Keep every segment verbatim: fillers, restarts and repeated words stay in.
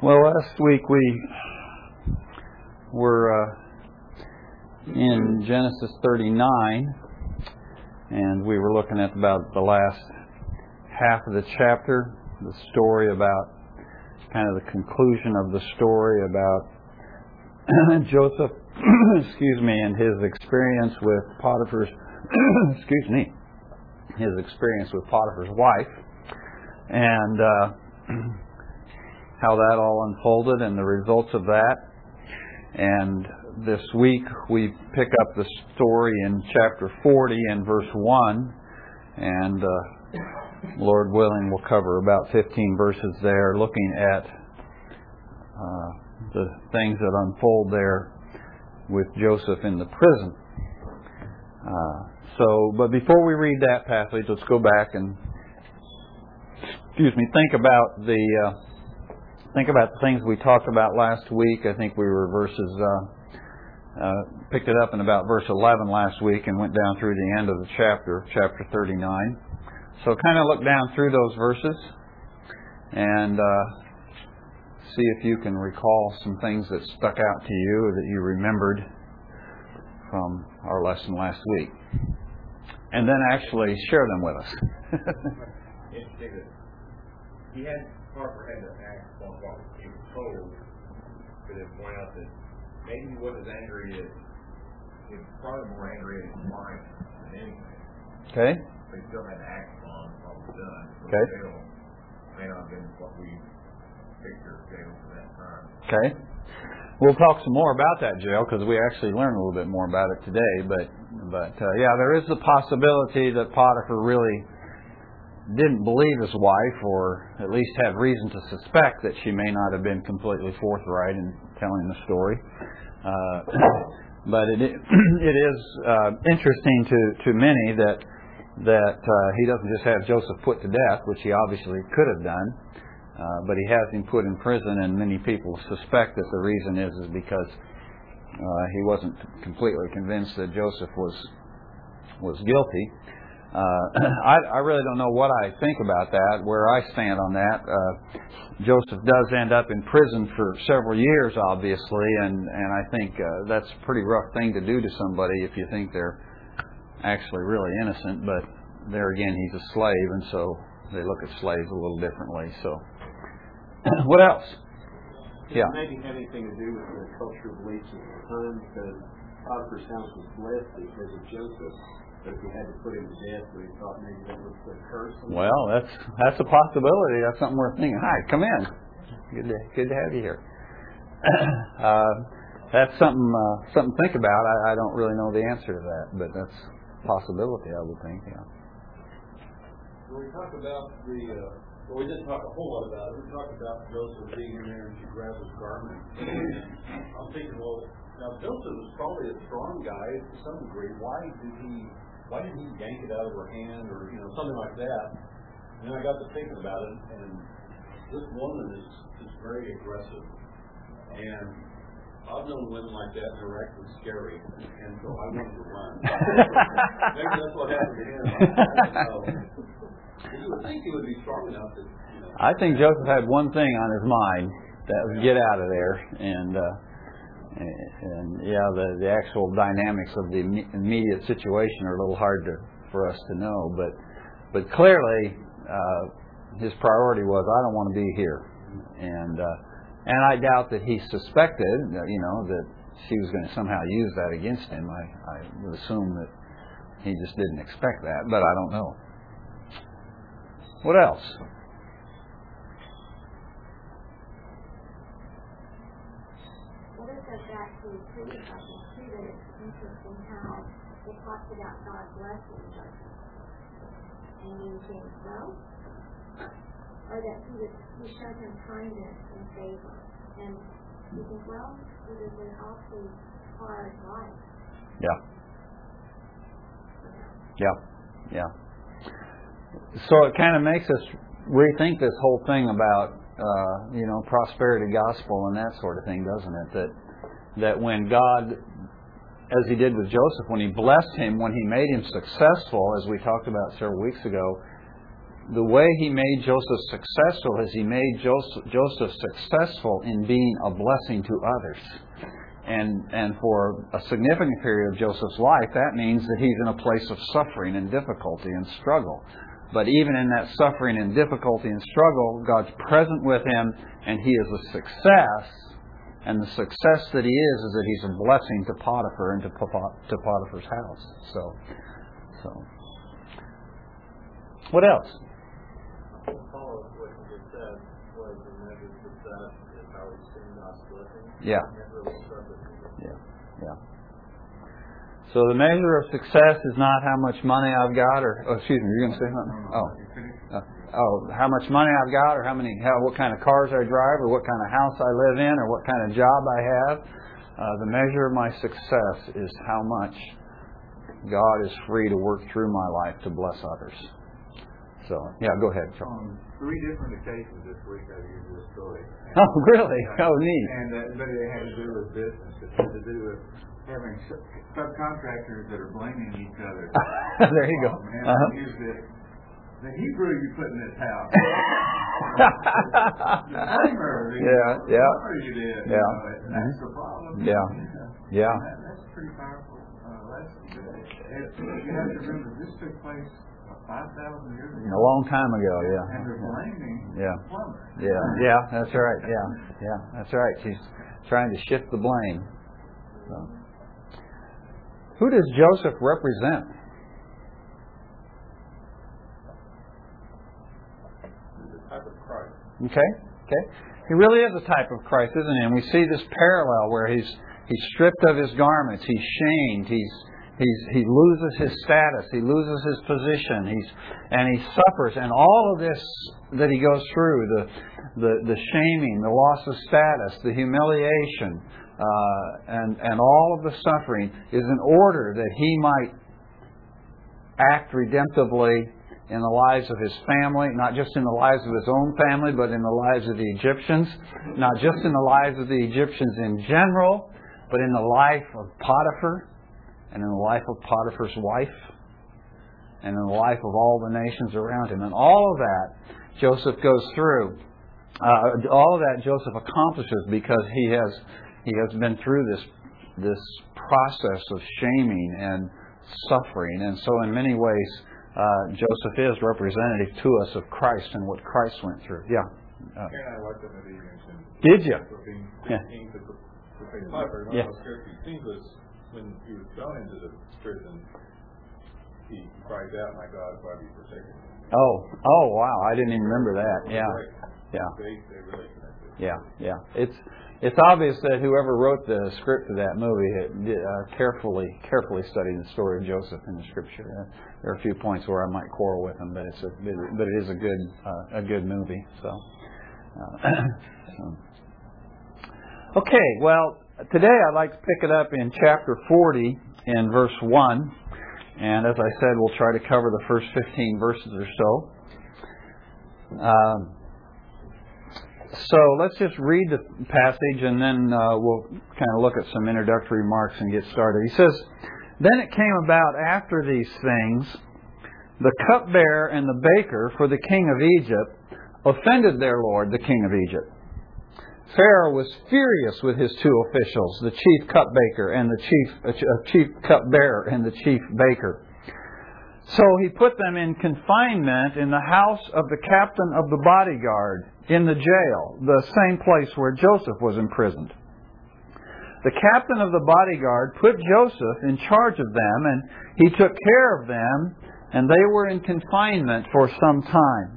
Well, last week we were uh, in Genesis thirty-nine, and we were looking at about the last half of the chapter, the story about, kind of the conclusion of the story about Joseph, excuse me, and his experience with Potiphar's, excuse me, his experience with Potiphar's wife, and uh, how that all unfolded and the results of that. And this week we pick up the story in chapter forty and verse one, and uh, Lord willing we'll cover about fifteen verses there, looking at uh, the things that unfold there with Joseph in the prison. Uh, so, but before we read that passage, let's go back and excuse me, think about the uh, Think about the things we talked about last week. I think we were verses, uh, uh, picked it up in about verse eleven last week and went down through the end of the chapter, chapter thirty-nine. So kind of look down through those verses and uh, see if you can recall some things that stuck out to you or that you remembered from our lesson last week. And then actually share them with us. He had Harper had to act on what he was told, but then point out that maybe he wasn't angry at, he was probably more angry at his mind than anything. Okay. But he still had to act on what was done. So okay. Jail may not have been what we pictured jail for that time. Okay. We'll talk some more about that jail because we actually learned a little bit more about it today. But, but uh, yeah, there is the possibility that Potiphar really didn't believe his wife, or at least had reason to suspect that she may not have been completely forthright in telling the story. Uh, but it it is uh, interesting to, to many that that uh, he doesn't just have Joseph put to death, which he obviously could have done, uh, but he has him put in prison, and many people suspect that the reason is is because uh, he wasn't completely convinced that Joseph was was guilty. Uh, I, I really don't know what I think about that, where I stand on that. Uh, Joseph does end up in prison for several years, obviously, and, and I think uh, that's a pretty rough thing to do to somebody if you think they're actually really innocent. But there again, he's a slave, and so they look at slaves a little differently. So, what else? Does yeah. Maybe have anything to do with the cultural beliefs at the time, because Potiphar's house was blessed because of Joseph. But if you had to put him to death, we thought maybe that would put a curse on him. Well, that's that's a possibility. That's something worth thinking. Hi, come in. Good to, good to have you here. uh, that's something uh, something to think about. I, I don't really know the answer to that, but that's a possibility, I would think. Yeah. When we talk about the, uh, well, we didn't talk a whole lot about it. We talked about Joseph being in there and she grabbed his garment. I'm thinking, well, now Joseph was probably a strong guy to some degree. Why did he? Why didn't he yank it out of her hand, or you know, something like that? And I got to thinking about it, and this woman is, is very aggressive. And I've known women like that, and they're actually scary. And so I wanted to run. Maybe that's what happened to him. You would think he would be strong enough to, you know. I think Joseph had one thing on his mind, that was get out of there, and. Uh, And yeah, the, the actual dynamics of the immediate situation are a little hard to, for us to know, but but clearly uh, his priority was, I don't want to be here, and uh, and I doubt that he suspected, that, you know, that she was going to somehow use that against him. I, I would assume that he just didn't expect that, but I don't know. What else? Or that he would he showed him kindness and favor. And you think, well, it was an awfully hard life. Yeah. Yeah. Yeah. So it kind of makes us rethink this whole thing about, uh, you know, prosperity gospel and that sort of thing, doesn't it? That that when God, as he did with Joseph, when he blessed him, when he made him successful, as we talked about several weeks ago, the way he made Joseph successful is he made Joseph, Joseph successful in being a blessing to others. And, and for a significant period of Joseph's life, that means that he's in a place of suffering and difficulty and struggle. But even in that suffering and difficulty and struggle, God's present with him, and he is a success. And the success that he is is that he's a blessing to Potiphar and to Potiphar's house. So, so. What else? Yeah. Yeah. Yeah. So the measure of success is not how much money I've got, or oh, excuse me, you're going to say something? Oh, uh, oh, how much money I've got, or how many, how, what kind of cars I drive, or what kind of house I live in, or what kind of job I have. Uh, the measure of my success is how much God is free to work through my life to bless others. So yeah, go ahead, Charles. Um, three different occasions this week I used this story. And, oh, really? How uh, neat. And uh, but it had to do with business. It had to do with having sub- subcontractors that are blaming each other. There you go. Um, and uh-huh. Here's this. The Hebrew you put in this house. The plumber. The yeah, plumber yeah. You did. Yeah. You know, it, that's the problem. Yeah. Yeah. yeah. That, that's pretty powerful uh, lesson. It, you have to remember this took place five thousand years ago. A long time ago, yeah. And they're blaming yeah. the plumber. Yeah, yeah, that's right. Yeah, yeah, that's right. She's trying to shift the blame. So. Who does Joseph represent? He's a type of Christ. Okay, okay. He really is a type of Christ, isn't he? And we see this parallel where he's he's stripped of his garments, he's shamed, he's He's, he loses his status. He loses his position. He's, and he suffers. And all of this that he goes through, the the, the shaming, the loss of status, the humiliation, uh, and, and all of the suffering is in order that he might act redemptively in the lives of his family, not just in the lives of his own family, but in the lives of the Egyptians, not just in the lives of the Egyptians in general, but in the life of Potiphar, and in the life of Potiphar's wife, and in the life of all the nations around him. And all of that Joseph goes through. Uh, all of that Joseph accomplishes because he has he has been through this this process of shaming and suffering. And so in many ways, uh, Joseph is representative to us of Christ and what Christ went through. Yeah. Uh, yeah, I liked that you mentioned. Did you? Yeah. Yeah. When he was thrown into the prison, he cried out, "My God, why have you forsaken me?" Oh, oh, wow! I didn't even remember that. Yeah, yeah, yeah, yeah. It's it's obvious that whoever wrote the script of that movie uh, carefully carefully studied the story of Joseph in the Scripture. Uh, there are a few points where I might quarrel with him, but it's a but it is a good uh, a good movie. So, uh, so. Okay, well. Today I'd like to pick it up in chapter forty in verse one. And as I said, we'll try to cover the first fifteen verses or so. Um, so let's just read the passage and then uh, we'll kind of look at some introductory remarks and get started. He says, "Then it came about after these things, the cupbearer and the baker for the king of Egypt offended their lord, the king of Egypt. Pharaoh was furious with his two officials, the chief cupbaker and the chief uh, chief cupbearer and the chief baker. So he put them in confinement in the house of the captain of the bodyguard in the jail, the same place where Joseph was imprisoned. The captain of the bodyguard put Joseph in charge of them, and he took care of them, and they were in confinement for some time.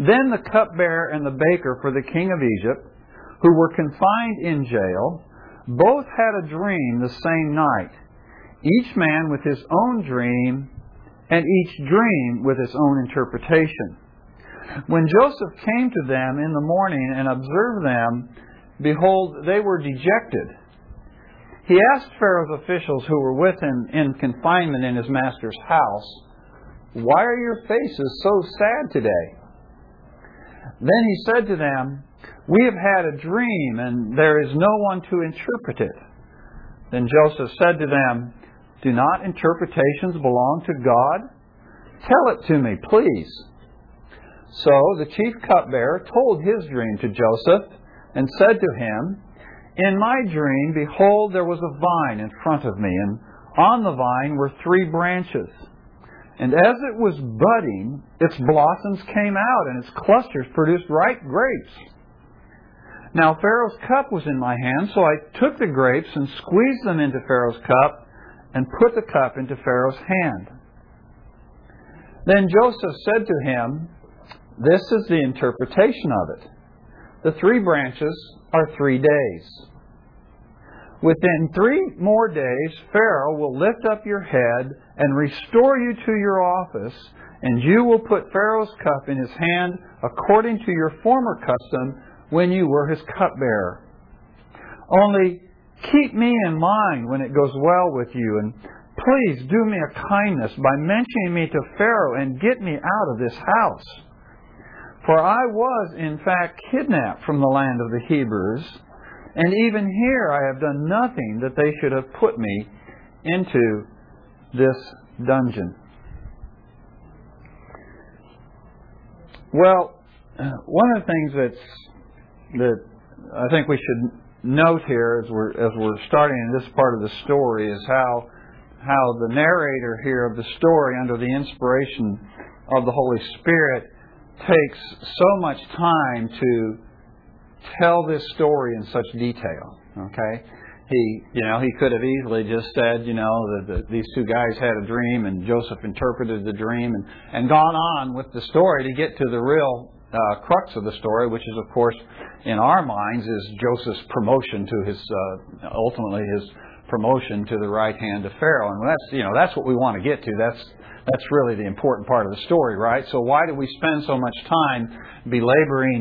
Then the cupbearer and the baker for the king of Egypt, who were confined in jail, both had a dream the same night, each man with his own dream, and each dream with its own interpretation. When Joseph came to them in the morning and observed them, behold, they were dejected. He asked Pharaoh's officials who were with him in confinement in his master's house, 'Why are your faces so sad today?' Then he said to them, 'We have had a dream, and there is no one to interpret it.' Then Joseph said to them, 'Do not interpretations belong to God? Tell it to me, please. So the chief cupbearer told his dream to Joseph and said to him, In my dream, behold, there was a vine in front of me, and on the vine were three branches. And as it was budding, its blossoms came out, and its clusters produced ripe grapes. Now Pharaoh's cup was in my hand, so I took the grapes and squeezed them into Pharaoh's cup and put the cup into Pharaoh's hand. Then Joseph said to him, This is the interpretation of it. The three branches are three days. Within three more days, Pharaoh will lift up your head and restore you to your office, and you will put Pharaoh's cup in his hand according to your former custom when you were his cupbearer. Only keep me in mind when it goes well with you, and please do me a kindness by mentioning me to Pharaoh and get me out of this house. For I was, in fact, kidnapped from the land of the Hebrews, and even here I have done nothing that they should have put me into this dungeon. Well, one of the things that's that I think we should note here as we're as we're starting in this part of the story is how how the narrator here of the story, under the inspiration of the Holy Spirit, takes so much time to tell this story in such detail. Okay, he you know he could have easily just said you know that the, these two guys had a dream and Joseph interpreted the dream and and gone on with the story to get to the real Uh, crux of the story, which is, of course, in our minds, is Joseph's promotion to his uh, ultimately his promotion to the right hand of Pharaoh, and that's you know that's what we want to get to. That's that's really the important part of the story, right? So why do we spend so much time belaboring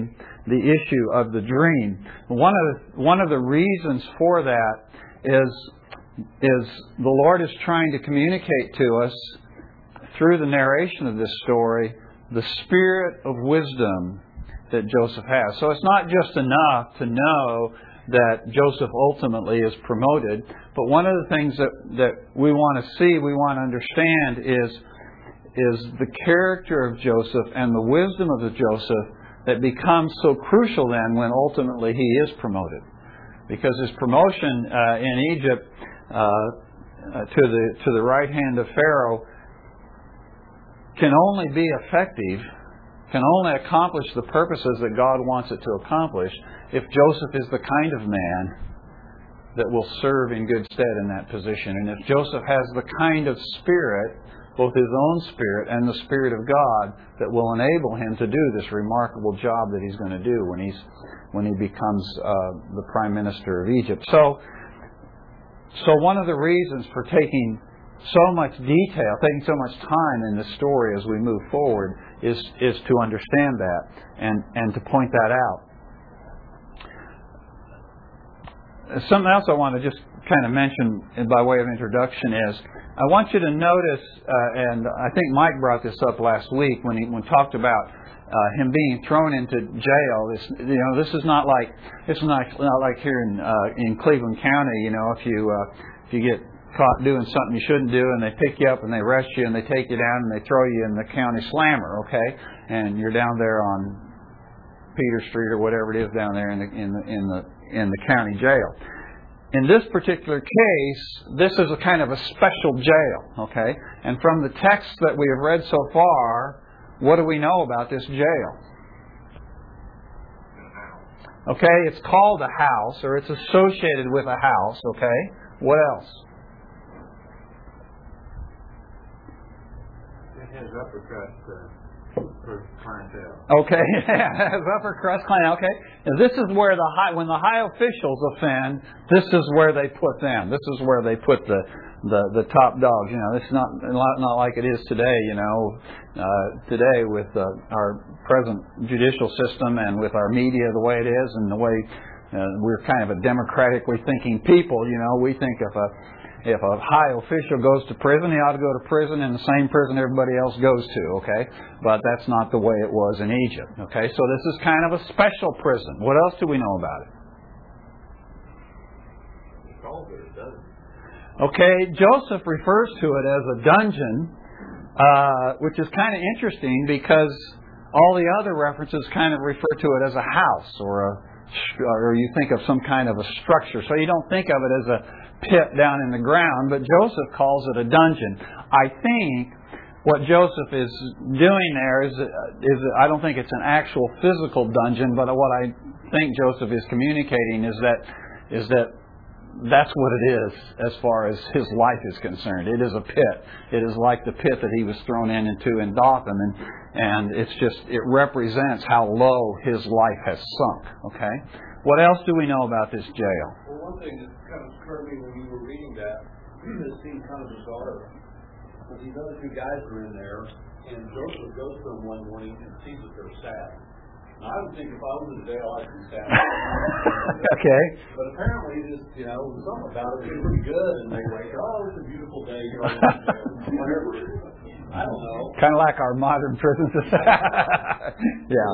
the issue of the dream? One of the, one of the reasons for that is is the Lord is trying to communicate to us through the narration of this story the spirit of wisdom that Joseph has. So it's not just enough to know that Joseph ultimately is promoted, but one of the things that, that we want to see, we want to understand is, is the character of Joseph and the wisdom of the Joseph that becomes so crucial then when ultimately he is promoted. Because his promotion uh, in Egypt uh, uh, to the to the right hand of Pharaoh can only be effective, can only accomplish the purposes that God wants it to accomplish if Joseph is the kind of man that will serve in good stead in that position. And if Joseph has the kind of spirit, both his own spirit and the Spirit of God, that will enable him to do this remarkable job that he's going to do when he's when he becomes uh, the Prime Minister of Egypt. So, so one of the reasons for taking so much detail, taking so much time in this story as we move forward is is to understand that and, and to point that out. Something else I want to just kind of mention by way of introduction is I want you to notice, uh, and I think Mike brought this up last week when he when he talked about uh, him being thrown into jail. This, you know, this is not like this is not, not like here in uh, in Cleveland County. You know, if you uh, if you get caught doing something you shouldn't do, and they pick you up and they arrest you and they take you down and they throw you in the county slammer, okay? And you're down there on Peter Street or whatever it is down there in the in the in the in the county jail. In this particular case, this is a kind of a special jail, okay? And from the text that we have read so far, what do we know about this jail? Okay, it's called a house, or it's associated with a house, okay? What else? Has upper crust uh, clientele. Okay, has upper crust clientele. Okay, now this is where the high, when the high officials offend, this is where they put them. This is where they put the the, the top dogs. You know, it's not not like it is today. You know, uh, today with uh, our present judicial system and with our media the way it is and the way uh, we're kind of a democratically thinking people. You know, we think of a If a high official goes to prison, he ought to go to prison in the same prison everybody else goes to, okay? But that's not the way it was in Egypt, okay? So this is kind of a special prison. What else do we know about it? It's called it a dungeon. Okay, Joseph refers to it as a dungeon, uh, which is kind of interesting because all the other references kind of refer to it as a house or a, or you think of some kind of a structure. So you don't think of it as a pit down in the ground, but Joseph calls it a dungeon. I think what Joseph is doing there is, is I don't think it's an actual physical dungeon, but what I think Joseph is communicating is that is that that's what it is as far as his life is concerned. It is a pit. It is like the pit that he was thrown into in Dothan, and and it's just it represents how low his life has sunk. Okay, what else do we know about this jail? Well, one thing that kind of occurred to me when you were reading that, it seemed kind of bizarre. But these other two guys were in there, and Joseph goes to them one morning and sees that they're sad. Now, I would think if I was in jail, I'd be sad. Okay. But apparently, this, you know, something about it, they were good, and they were like, oh, it's a beautiful day, you're in jail, whatever. I don't know. Kind of like our modern prison system. Yeah.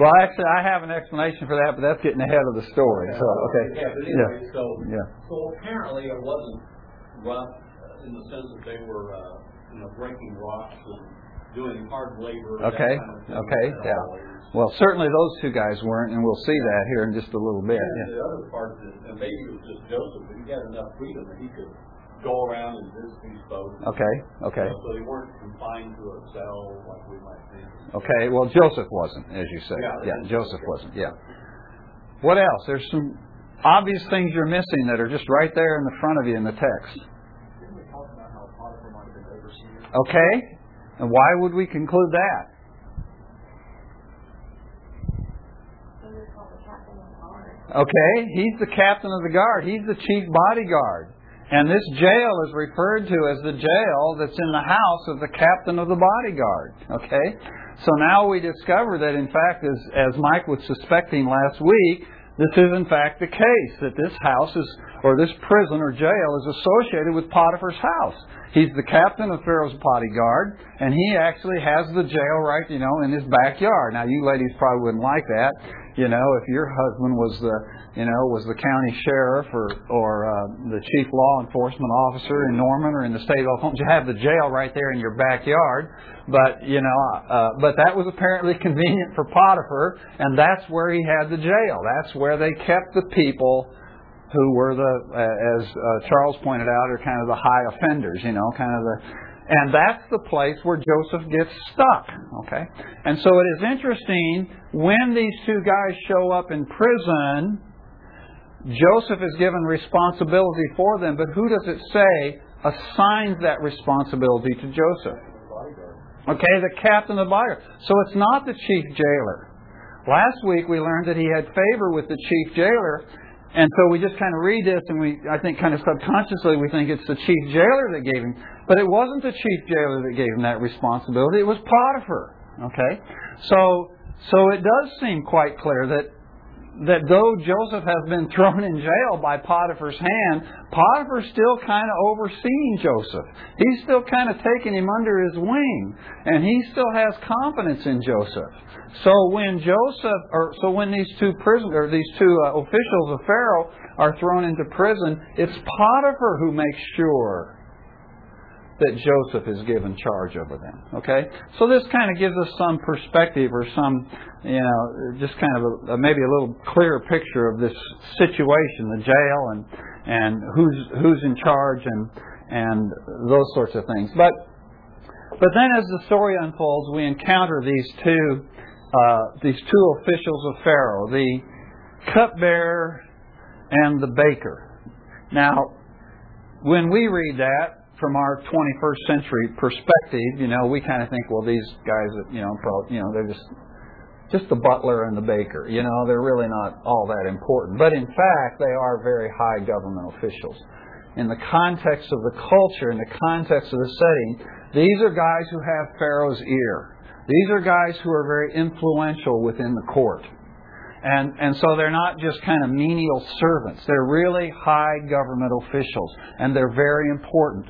Well, actually, I have an explanation for that, but that's getting ahead of the story. Okay. So, okay. Yeah, but anyway, yeah. So, yeah. so apparently it wasn't rough in the sense that they were, uh, you know, breaking rocks and doing hard labor. Okay. Kind of okay. Yeah. Well, certainly those two guys weren't, and we'll see that here in just a little bit. Yeah, yeah. The other part of this, and maybe it was just Joseph, but he had enough freedom that he could go around and visit these folks. Okay, okay. So they weren't confined to a cell like we might think. Okay, well, Joseph wasn't, as you say. Yeah, yeah Joseph okay. wasn't, yeah. What else? There's some obvious things you're missing that are just right there in the front of you in the text. Didn't we talk about how Potiphar might have been overseer? Okay, and why would we conclude that? Okay, he's the captain of the guard. He's the chief bodyguard. And this jail is referred to as the jail that's in the house of the captain of the bodyguard. Okay? So now we discover that, in fact, as, as Mike was suspecting last week, this is in fact the case, that this house is, or this prison or jail is associated with Potiphar's house. He's the captain of Pharaoh's bodyguard, and he actually has the jail right, you know, in his backyard. Now, you ladies probably wouldn't like that. You know, if your husband was the, you know, was the county sheriff or or uh, the chief law enforcement officer in Norman or in the state of Oklahoma, you have the jail right there in your backyard. But you know, uh, but that was apparently convenient for Potiphar, and that's where he had the jail. That's where they kept the people who were the, uh, as uh, Charles pointed out, are kind of the high offenders. You know, kind of the. And that's the place where Joseph gets stuck. Okay? And so it is interesting, when these two guys show up in prison, Joseph is given responsibility for them, but who does it say assigns that responsibility to Joseph? Okay, the captain of the bodyguard. So it's not the chief jailer. Last week we learned that he had favor with the chief jailer. And so we just kind of read this, and we, I think kind of subconsciously we think it's the chief jailer that gave him. But it wasn't the chief jailer that gave him that responsibility. It was Potiphar. Okay? So so it does seem quite clear that that though Joseph has been thrown in jail by Potiphar's hand, Potiphar's still kind of overseeing Joseph. He's still kind of taking him under his wing, and he still has confidence in Joseph. So when Joseph, or so when these two prisoners, or these two uh, officials of Pharaoh are thrown into prison, it's Potiphar who makes sure that Joseph is given charge over them. Okay? So this kind of gives us some perspective or some, you know, just kind of a, maybe a little clearer picture of this situation, the jail and and who's who's in charge and and those sorts of things. But but then as the story unfolds, we encounter these two uh, these two officials of Pharaoh, the cupbearer and the baker. Now, when we read that, from our twenty-first century perspective, you know, we kind of think, well, these guys, you know, probably, you know, they're just just the butler and the baker. You know, they're really not all that important. But in fact, they are very high government officials. In the context of the culture, in the context of the setting, these are guys who have Pharaoh's ear. These are guys who are very influential within the court. And and so they're not just kind of menial servants. They're really high government officials, and they're very important.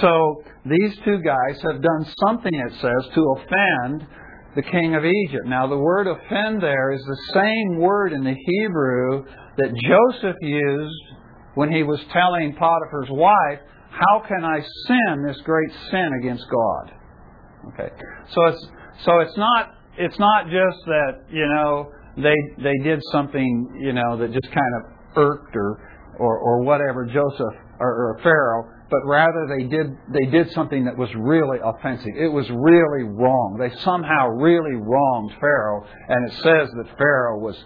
So these two guys have done something, it says, to offend the king of Egypt. Now, the word offend there is the same word in the Hebrew that Joseph used when he was telling Potiphar's wife, How can I sin this great sin against God? Okay, so it's so it's not it's not just that you know they they did something you know that just kind of irked or or, or whatever Joseph or, or Pharaoh, but rather they did they did something that was really offensive. It was really wrong. They somehow really wronged Pharaoh, and it says that Pharaoh was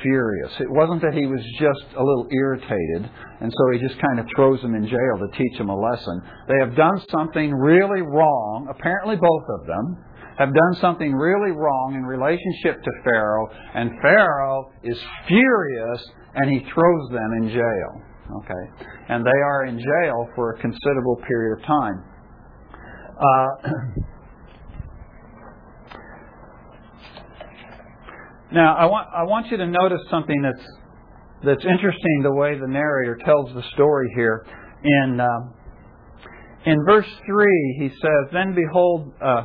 furious. It wasn't that he was just a little irritated, and so he just kind of throws them in jail to teach them a lesson. They have done something really wrong. Apparently both of them have done something really wrong in relationship to Pharaoh, and Pharaoh is furious, and he throws them in jail. Okay, and they are in jail for a considerable period of time. Uh, Now, I want I want you to notice something that's that's interesting. The way the narrator tells the story here, in um, in verse three, he says, "Then behold," uh,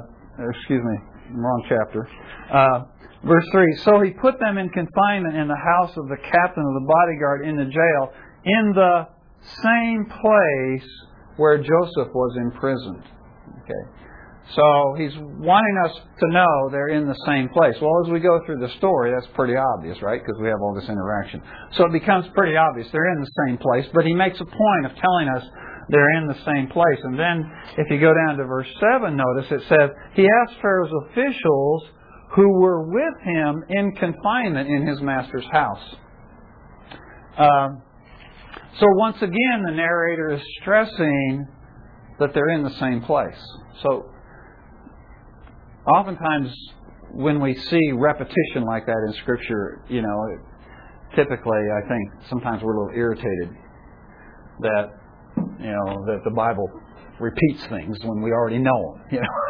excuse me, wrong chapter, uh, verse three. "So he put them in confinement in the house of the captain of the bodyguard in the jail, in the same place where Joseph was imprisoned." Okay. So he's wanting us to know they're in the same place. Well, as we go through the story, that's pretty obvious, right? Because we have all this interaction. So it becomes pretty obvious they're in the same place, but he makes a point of telling us they're in the same place. And then if you go down to verse seven, notice it says, "He asked Pharaoh's officials who were with him in confinement in his master's house." Um, so once again, the narrator is stressing that they're in the same place. So oftentimes, when we see repetition like that in Scripture, you know, it, typically, I think, sometimes we're a little irritated that, you know, that the Bible repeats things when we already know them, you know.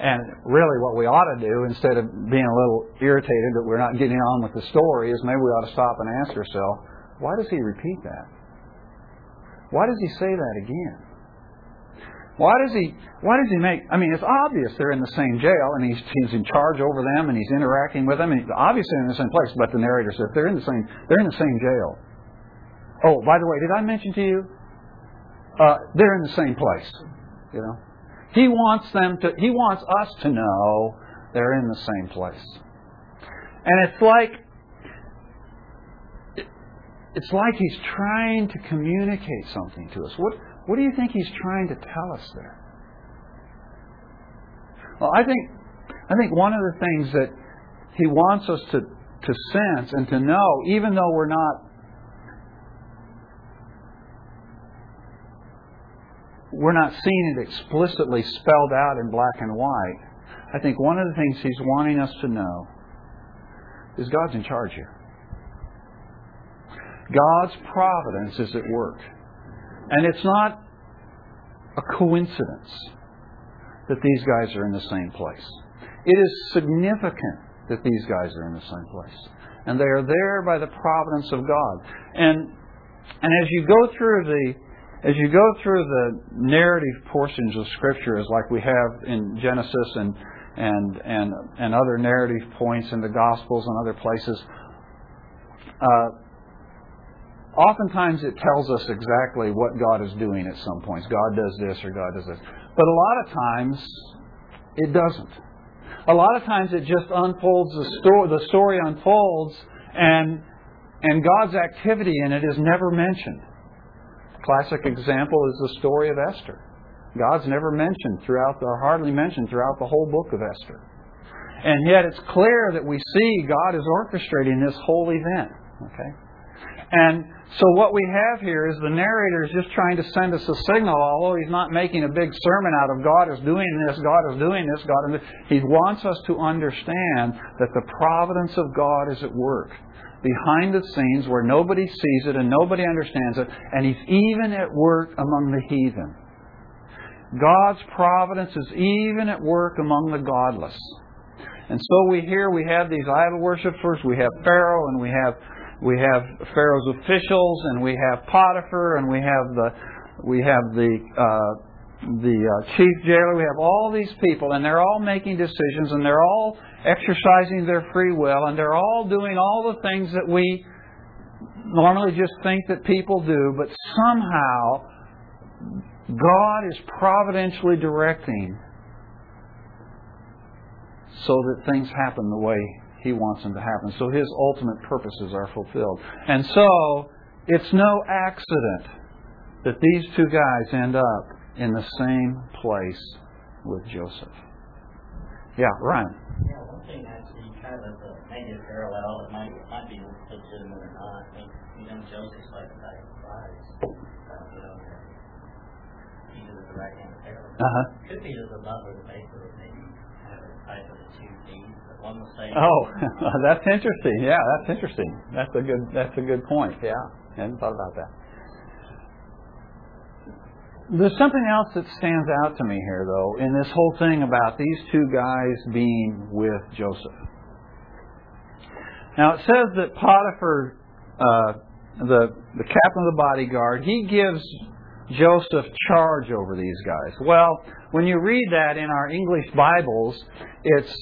And really what we ought to do, instead of being a little irritated that we're not getting on with the story, is maybe we ought to stop and ask ourselves, why does he repeat that? Why does he say that again? Why does he? Why does he make? I mean, it's obvious they're in the same jail, and he's he's in charge over them, and he's interacting with them, and obviously in the same place. But the narrator says they're in the same. They're in the same jail. Oh, by the way, did I mention to you? Uh, they're in the same place. You know, he wants them to. He wants us to know they're in the same place. And it's like it, it's like he's trying to communicate something to us. What? What do you think he's trying to tell us there? Well, I think I think one of the things that he wants us to, to sense and to know, even though we're not we're not seeing it explicitly spelled out in black and white, I think one of the things he's wanting us to know is God's in charge here. God's providence is at work. And it's not a coincidence that these guys are in the same place. It is significant that these guys are in the same place. And they are there by the providence of God. And and as you go through the as you go through the narrative portions of Scripture, as like we have in Genesis and and and, and other narrative points in the Gospels and other places, uh oftentimes it tells us exactly what God is doing at some points. God does this or God does this. But a lot of times it doesn't. A lot of times it just unfolds, the story, the story unfolds, and, and God's activity in it is never mentioned. A classic example is the story of Esther. God's never mentioned throughout, the, or hardly mentioned throughout the whole book of Esther. And yet it's clear that we see God is orchestrating this whole event. Okay? And so what we have here is the narrator is just trying to send us a signal, although he's not making a big sermon out of God is doing this, God is doing this, God is doing this. He wants us to understand that the providence of God is at work behind the scenes where nobody sees it and nobody understands it, and He's even at work among the heathen. God's providence is even at work among the godless. And so we hear we have these idol worshipers, we have Pharaoh, and we have We have Pharaoh's officials, and we have Potiphar, and we have the we have the uh, the uh, chief jailer. We have all these people, and they're all making decisions, and they're all exercising their free will, and they're all doing all the things that we normally just think that people do, but somehow God is providentially directing so that things happen the way He wants them to happen. So His ultimate purposes are fulfilled. And so, it's no accident that these two guys end up in the same place with Joseph. Yeah, Ryan. Yeah, one thing I see kind of as a negative parallel, it might, it might be legitimate or not, I think even Joseph's like the type of spies, uh, you know, he's at the right hand of Pharaoh. Uh-huh. Could be there's a mother that basically maybe had a type of the two thieves, but one was saying... Oh, that's interesting. Yeah, that's interesting. That's a good, that's a good point. Yeah, I hadn't thought about that. There's something else that stands out to me here, though, in this whole thing about these two guys being with Joseph. Now, it says that Potiphar, uh, the, the captain of the bodyguard, he gives Joseph charge over these guys. Well, when you read that in our English Bibles, it's,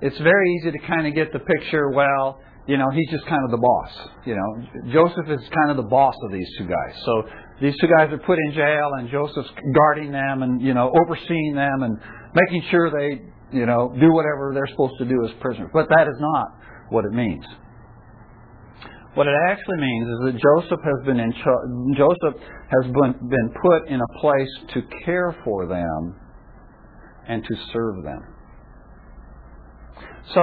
it's very easy to kind of get the picture, well, you know, he's just kind of the boss. You know, Joseph is kind of the boss of these two guys. So these two guys are put in jail, and Joseph's guarding them, and you know, overseeing them, and making sure they, you know, do whatever they're supposed to do as prisoners. But that is not what it means. What it actually means is that Joseph has been in char- Joseph has been been put in a place to care for them and to serve them. So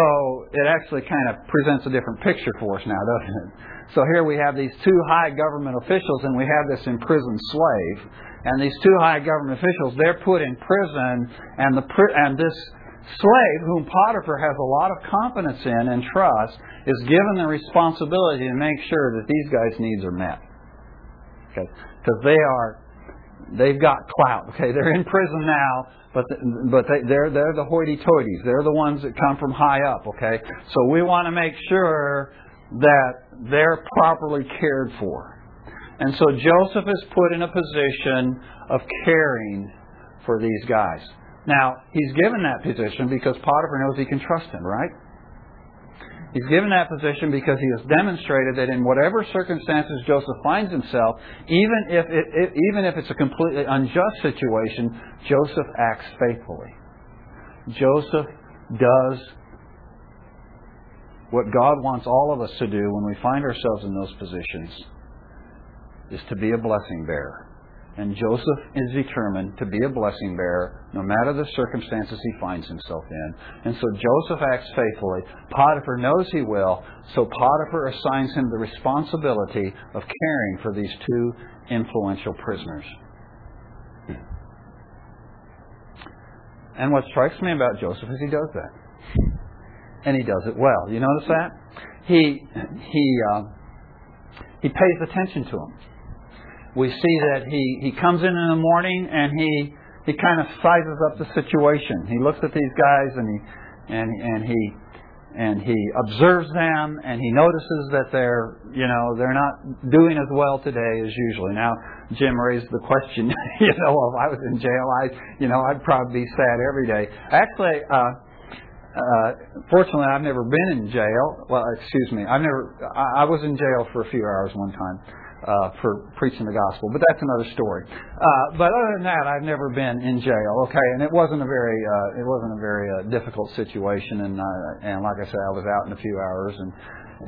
it actually kind of presents a different picture for us now, doesn't it? So here we have these two high government officials, and we have this imprisoned slave. And these two high government officials, they're put in prison, and the and this slave, whom Potiphar has a lot of confidence in and trust, is given the responsibility to make sure that these guys' needs are met. Okay, because they are, they've got clout. Okay, they're in prison now. But the, but they, they're they're the hoity-toities. They're the ones that come from high up. Okay, so we want to make sure that they're properly cared for, and so Joseph is put in a position of caring for these guys. Now he's given that position because Potiphar knows he can trust him, right? He's given that position because he has demonstrated that in whatever circumstances Joseph finds himself, even if it, it, even if it's a completely unjust situation, Joseph acts faithfully. Joseph does what God wants all of us to do when we find ourselves in those positions, is to be a blessing bearer. And Joseph is determined to be a blessing bearer no matter the circumstances he finds himself in. And so Joseph acts faithfully. Potiphar knows he will, so Potiphar assigns him the responsibility of caring for these two influential prisoners. And what strikes me about Joseph is he does that. And he does it well. You notice that? He, he, uh, he pays attention to him. We see that he, he comes in in the morning and he he kind of sizes up the situation. He looks at these guys and he and and he and he observes them, and he notices that they're you know they're not doing as well today as usually. Now Jim raised the question, you know, well, if I was in jail, I you know I'd probably be sad every day. Actually, uh, uh, fortunately, I've never been in jail. Well, excuse me, I've never I, I was in jail for a few hours one time. Uh, for preaching the gospel, but that's another story. Uh, but other than that, I've never been in jail. Okay, and it wasn't a very, uh, it wasn't a very uh, difficult situation, and uh, and like I said, I was out in a few hours, and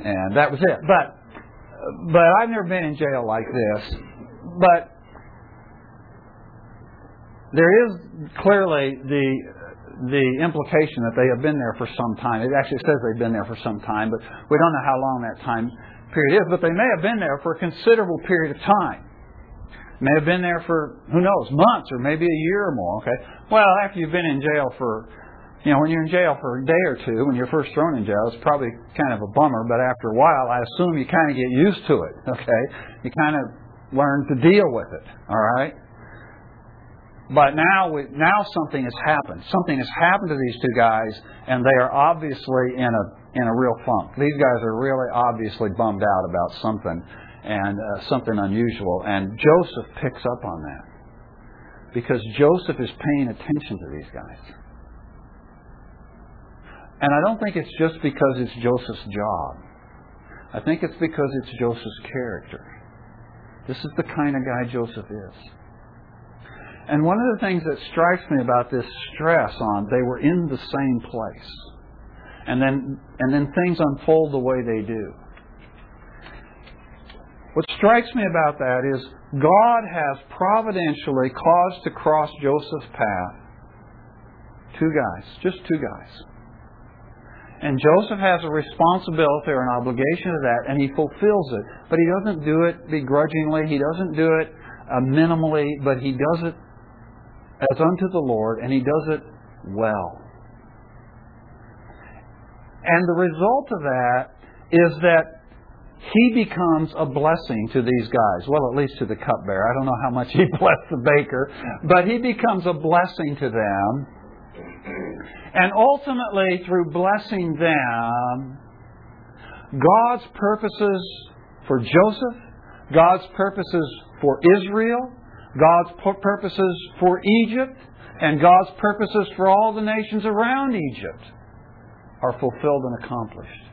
and that was it. But but I've never been in jail like this. But there is clearly the. the implication that they have been there for some time. It actually says they've been there for some time, but we don't know how long that time period is, but they may have been there for a considerable period of time. May have been there for, who knows, months or maybe a year or more. Okay. Well, after you've been in jail for, you know, when you're in jail for a day or two, when you're first thrown in jail, it's probably kind of a bummer, but after a while, I assume you kind of get used to it. Okay. You kind of learn to deal with it. All right. But now we, now something has happened. Something has happened to these two guys, and they are obviously in a in a real funk. These guys are really obviously bummed out about something, and uh, something unusual. And Joseph picks up on that, because Joseph is paying attention to these guys. And I don't think it's just because it's Joseph's job. I think it's because it's Joseph's character. This is the kind of guy Joseph is. And one of the things that strikes me about this stress on, they were in the same place. And then, and then things unfold the way they do. What strikes me about that is God has providentially caused to cross Joseph's path two guys, just two guys. And Joseph has a responsibility or an obligation to that, and he fulfills it. But he doesn't do it begrudgingly. He doesn't do it uh, minimally, but he does it as unto the Lord, and he does it well. And the result of that is that he becomes a blessing to these guys. Well, at least to the cupbearer. I don't know how much he blessed the baker, but he becomes a blessing to them. And ultimately, through blessing them, God's purposes for Joseph, God's purposes for Israel, God's purposes for Egypt, and God's purposes for all the nations around Egypt are fulfilled and accomplished.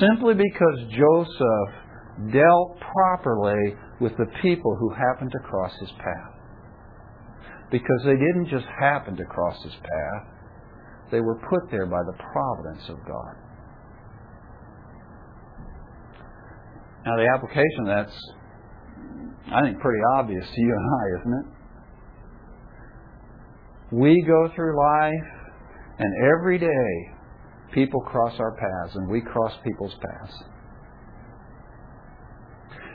Simply because Joseph dealt properly with the people who happened to cross his path. Because they didn't just happen to cross his path. They were put there by the providence of God. Now the application of that's, I think, pretty obvious to you and I, isn't it? We go through life, and every day people cross our paths, and we cross people's paths.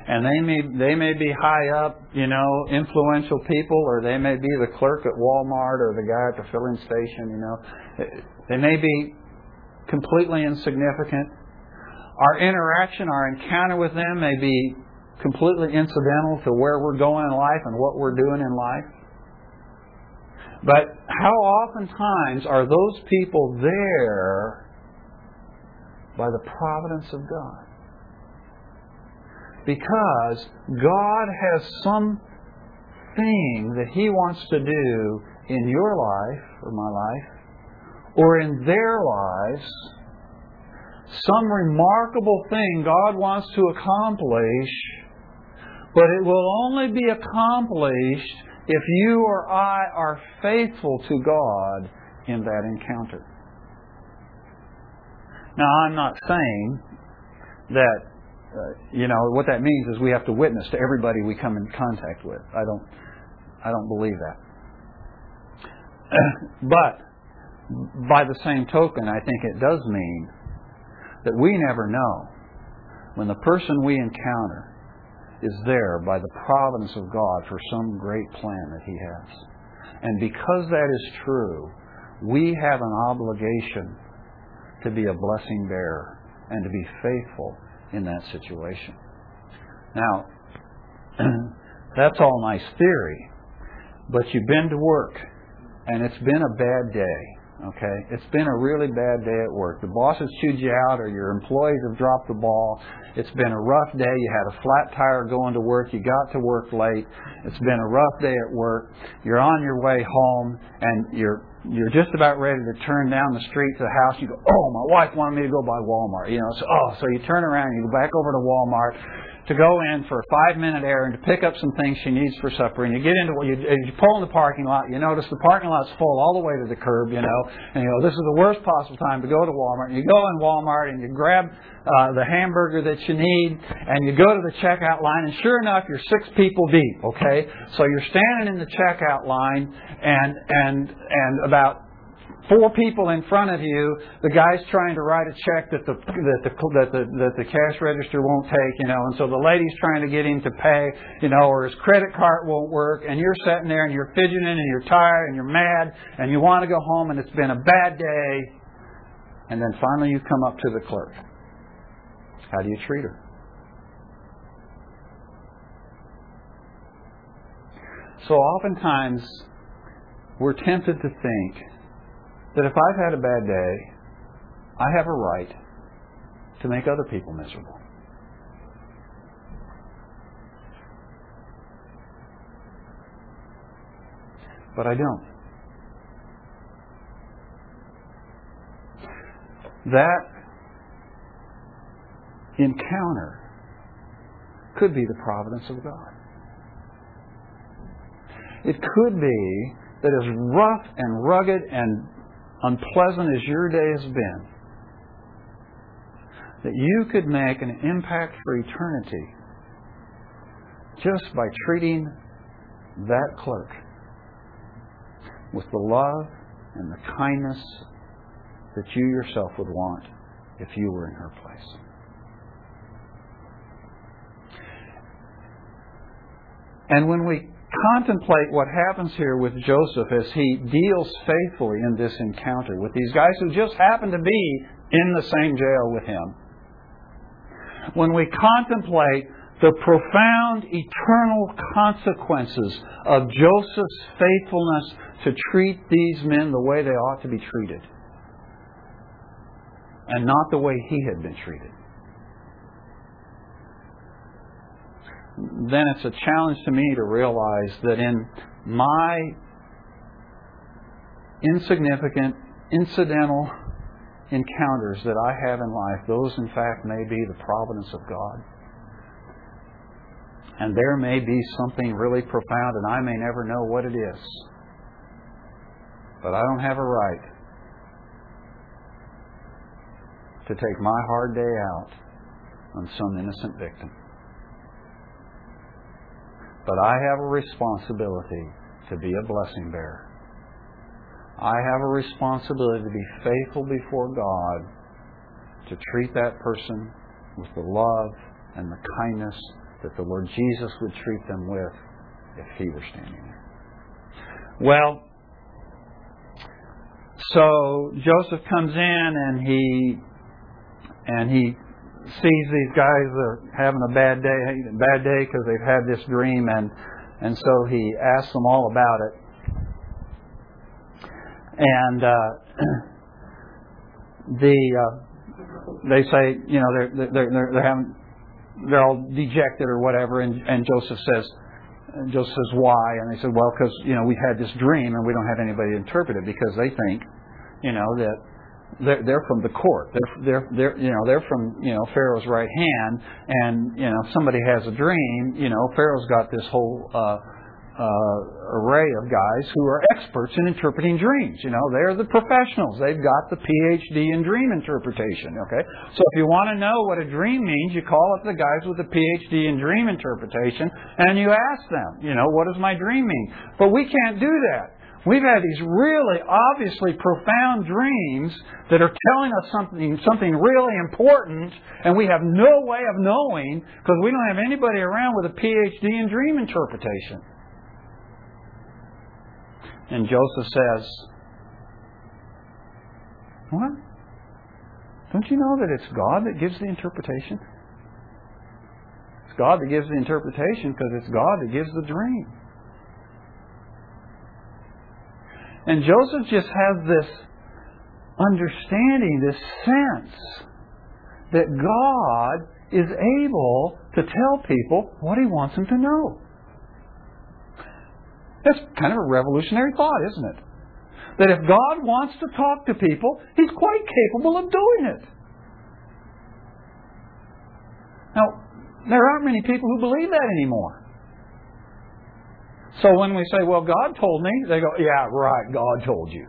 And they may they may be high up, you know, influential people, or they may be the clerk at Walmart or the guy at the filling station, you know. They may be completely insignificant. Our interaction, our encounter with them may be completely incidental to where we're going in life and what we're doing in life. But how oftentimes are those people there by the providence of God? Because God has something that He wants to do in your life, or my life, or in their lives, some remarkable thing God wants to accomplish, but it will only be accomplished if you or I are faithful to God in that encounter. Now, I'm not saying that, uh, you know, what that means is we have to witness to everybody we come in contact with. I don't, I don't believe that. But by the same token, I think it does mean that we never know when the person we encounter is there by the providence of God for some great plan that He has. And because that is true, we have an obligation to be a blessing bearer and to be faithful in that situation. Now, that's all nice theory, but you've been to work and it's been a bad day, okay? It's been a really bad day at work. The boss has chewed you out or your employees have dropped the ball. It's been a rough day. You had a flat tire going to work. You got to work late. It's been a rough day at work. You're on your way home, and you're you're just about ready to turn down the street to the house. You go, oh, my wife wanted me to go by Walmart. You know, so oh, so you turn around and you go back over to Walmart to go in for a five-minute errand to pick up some things she needs for supper. And you get into you, you pull in the parking lot. You notice the parking lot's full all the way to the curb, you know. And you go, this is the worst possible time to go to Walmart. And you go in Walmart and you grab uh, the hamburger that you need. And you go to the checkout line. And sure enough, you're six people deep, okay? So you're standing in the checkout line and and and about four people in front of you, the guy's trying to write a check that the that the that the that the cash register won't take, you know, and so the lady's trying to get him to pay, you know, or his credit card won't work, and you're sitting there and you're fidgeting and you're tired and you're mad and you want to go home and it's been a bad day, and then finally you come up to the clerk. How do you treat her? So oftentimes we're tempted to think that if I've had a bad day, I have a right to make other people miserable. But I don't. That encounter could be the providence of God. It could be that as rough and rugged and unpleasant as your day has been, that you could make an impact for eternity just by treating that clerk with the love and the kindness that you yourself would want if you were in her place. And when we contemplate what happens here with Joseph as he deals faithfully in this encounter with these guys who just happen to be in the same jail with him, when we contemplate the profound eternal consequences of Joseph's faithfulness to treat these men the way they ought to be treated and not the way he had been treated, then it's a challenge to me to realize that in my insignificant, incidental encounters that I have in life, those in fact may be the providence of God. And there may be something really profound, and I may never know what it is. But I don't have a right to take my hard day out on some innocent victim. But I have a responsibility to be a blessing bearer. I have a responsibility to be faithful before God, to treat that person with the love and the kindness that the Lord Jesus would treat them with if He were standing there. Well, so Joseph comes in and he and he sees these guys are having a bad day, a bad day because they've had this dream, and and so he asks them all about it. And uh, the uh, they say, you know, they're they're they're, they're having. They're all dejected or whatever, and, and Joseph says, and Joseph says, why? And they said, well, because, you know, we've had this dream and we don't have anybody to interpret it, because they think, you know, that they're, they're from the court. They're, they're, they're, you know, they're from, you know, Pharaoh's right hand, and, you know, if somebody has a dream, you know, Pharaoh's got this whole uh, uh, array of guys who are experts in interpreting dreams. You know, they're the professionals. They've got the P H D in dream interpretation, okay? So if you want to know what a dream means, you call up the guys with the P H D in dream interpretation and you ask them, you know, what does my dream mean? But we can't do that. We've had these really obviously profound dreams that are telling us something something really important, and we have no way of knowing because we don't have anybody around with a P H D in dream interpretation. And Joseph says, what? Don't you know that it's God that gives the interpretation? It's God that gives the interpretation because it's God that gives the dream. And Joseph just has this understanding, this sense that God is able to tell people what He wants them to know. That's kind of a revolutionary thought, isn't it? That if God wants to talk to people, He's quite capable of doing it. Now, there aren't many people who believe that anymore. So when we say, well, God told me, they go, yeah, right, God told you.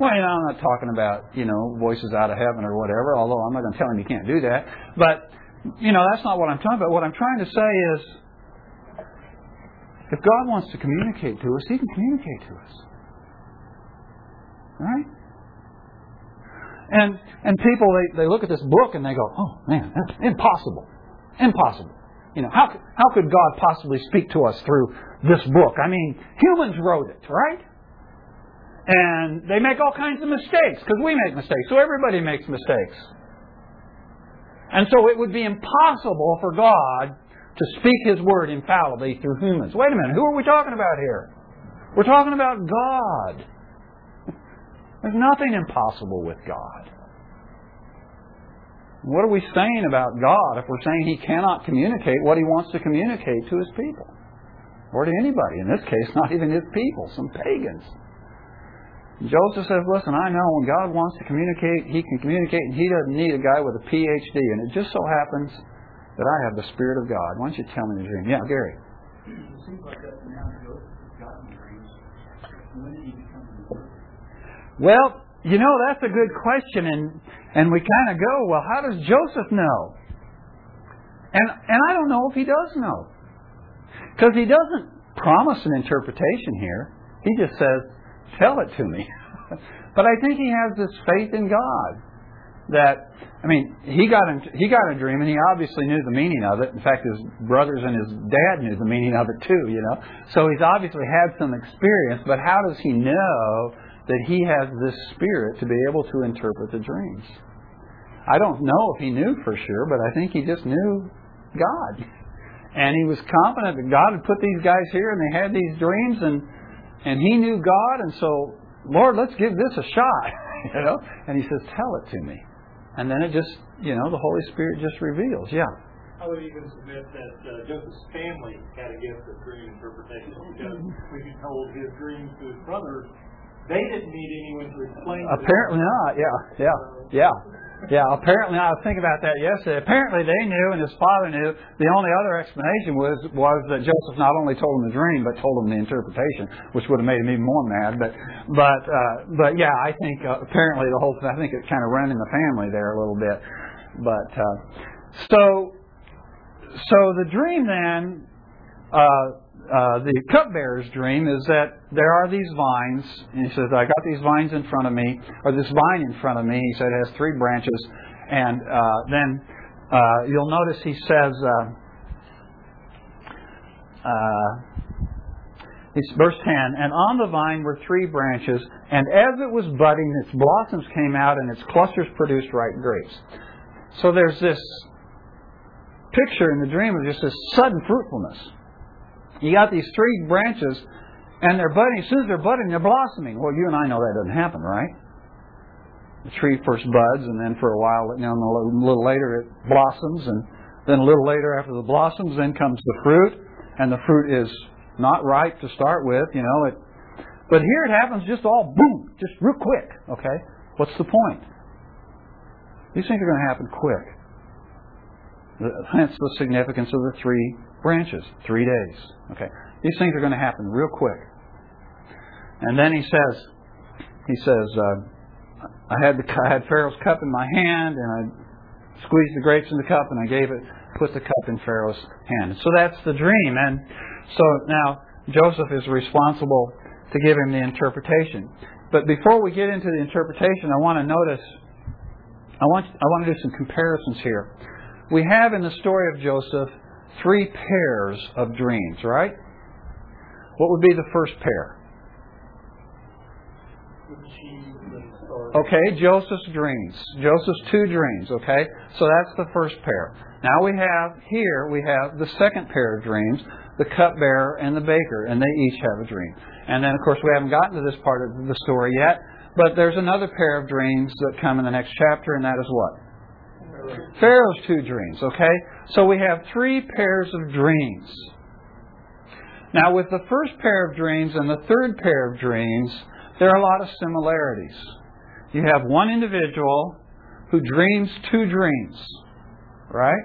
Well, you know, I'm not talking about, you know, voices out of heaven or whatever, although I'm not going to tell him you can't do that. But, you know, that's not what I'm talking about. What I'm trying to say is, if God wants to communicate to us, He can communicate to us. Right? And and people, they, they look at this book and they go, oh, man, that's impossible. Impossible. You know, how, how could God possibly speak to us through this book? I mean, humans wrote it, right? And they make all kinds of mistakes because we make mistakes. So everybody makes mistakes. And so it would be impossible for God to speak His Word infallibly through humans. Wait a minute, who are we talking about here? We're talking about God. There's nothing impossible with God. What are we saying about God if we're saying He cannot communicate what He wants to communicate to His people? Or to anybody. In this case, not even His people, some pagans. Joseph says, listen, I know when God wants to communicate, He can communicate, and He doesn't need a guy with a P H D. And it just so happens that I have the Spirit of God. Why don't you tell me the dream? Yeah, Gary. It seems like up and down Joseph's gotten dreams. When did he become a prophet? Well, you know, that's a good question, and and we kind of go, well, how does Joseph know? And and I don't know if he does know, because he doesn't promise an interpretation here. He just says, "Tell it to me." But I think he has this faith in God that, I mean, he got in, he got a dream, and he obviously knew the meaning of it. In fact, his brothers and his dad knew the meaning of it too, you know. So he's obviously had some experience, but how does he know that he has this spirit to be able to interpret the dreams? I don't know if he knew for sure, but I think he just knew God. And he was confident that God had put these guys here, and they had these dreams, and and he knew God, and so, Lord, let's give this a shot, you know. And he says, "Tell it to me." And then it just, you know, the Holy Spirit just reveals. Yeah. I would even submit that uh, Joseph's family had a gift of dream interpretation, because when he told his dreams to his brothers, they didn't need anyone to explain. Apparently not. Yeah. Yeah. Yeah. Yeah. Apparently, I was thinking about that yesterday. Apparently, they knew, and his father knew. The only other explanation was was that Joseph not only told him the dream, but told him the interpretation, which would have made him even more mad. But but uh, but yeah, I think uh, apparently the whole thing, I think it kind of ran in the family there a little bit. But uh, so so the dream then. Uh, Uh, the cupbearer's dream is that there are these vines, and he says, "I got these vines in front of me, or this vine in front of me." He said it has three branches, and uh, then uh, you'll notice he says, uh, uh, it's verse ten, "And on the vine were three branches, and as it was budding, its blossoms came out, and its clusters produced ripe grapes." So there's this picture in the dream of just this sudden fruitfulness. You got these three branches, and they're budding. As soon as they're budding, they're blossoming. Well, you and I know that doesn't happen, right? The tree first buds, and then for a while, you know, a little later it blossoms, and then a little later after the blossoms, then comes the fruit, and the fruit is not ripe to start with, you know. It, but here it happens just all boom, just real quick, okay? What's the point? These things are going to happen quick. Hence the significance of the three branches, three days. Okay, these things are going to happen real quick. And then he says, he says, uh, I had the I had Pharaoh's cup in my hand, and I squeezed the grapes in the cup, and I gave it, put the cup in Pharaoh's hand. So that's the dream. And so now Joseph is responsible to give him the interpretation. But before we get into the interpretation, I want to notice, I want I want to do some comparisons here. We have in the story of Joseph three pairs of dreams, right? What would be the first pair? Okay, Joseph's dreams. Joseph's two dreams, okay? So that's the first pair. Now we have, here we have the second pair of dreams, the cupbearer and the baker, and they each have a dream. And then, of course, we haven't gotten to this part of the story yet, but there's another pair of dreams that come in the next chapter, and that is what? Pharaoh's two dreams, okay? So we have three pairs of dreams. Now, with the first pair of dreams and the third pair of dreams, there are a lot of similarities. You have one individual who dreams two dreams, right?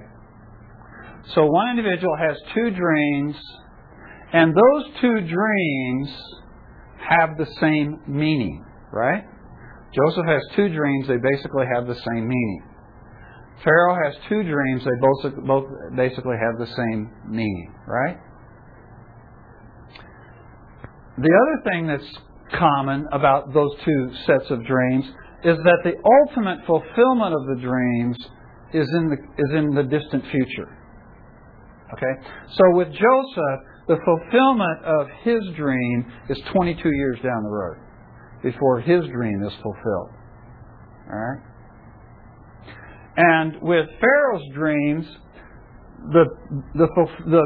So one individual has two dreams, and those two dreams have the same meaning, right? Joseph has two dreams, they basically have the same meaning. Pharaoh has two dreams. They both both basically have the same meaning, right? The other thing that's common about those two sets of dreams is that the ultimate fulfillment of the dreams is in the is in the distant future. Okay? So with Joseph, the fulfillment of his dream is twenty-two years down the road before his dream is fulfilled. All right? And with Pharaoh's dreams, the, the the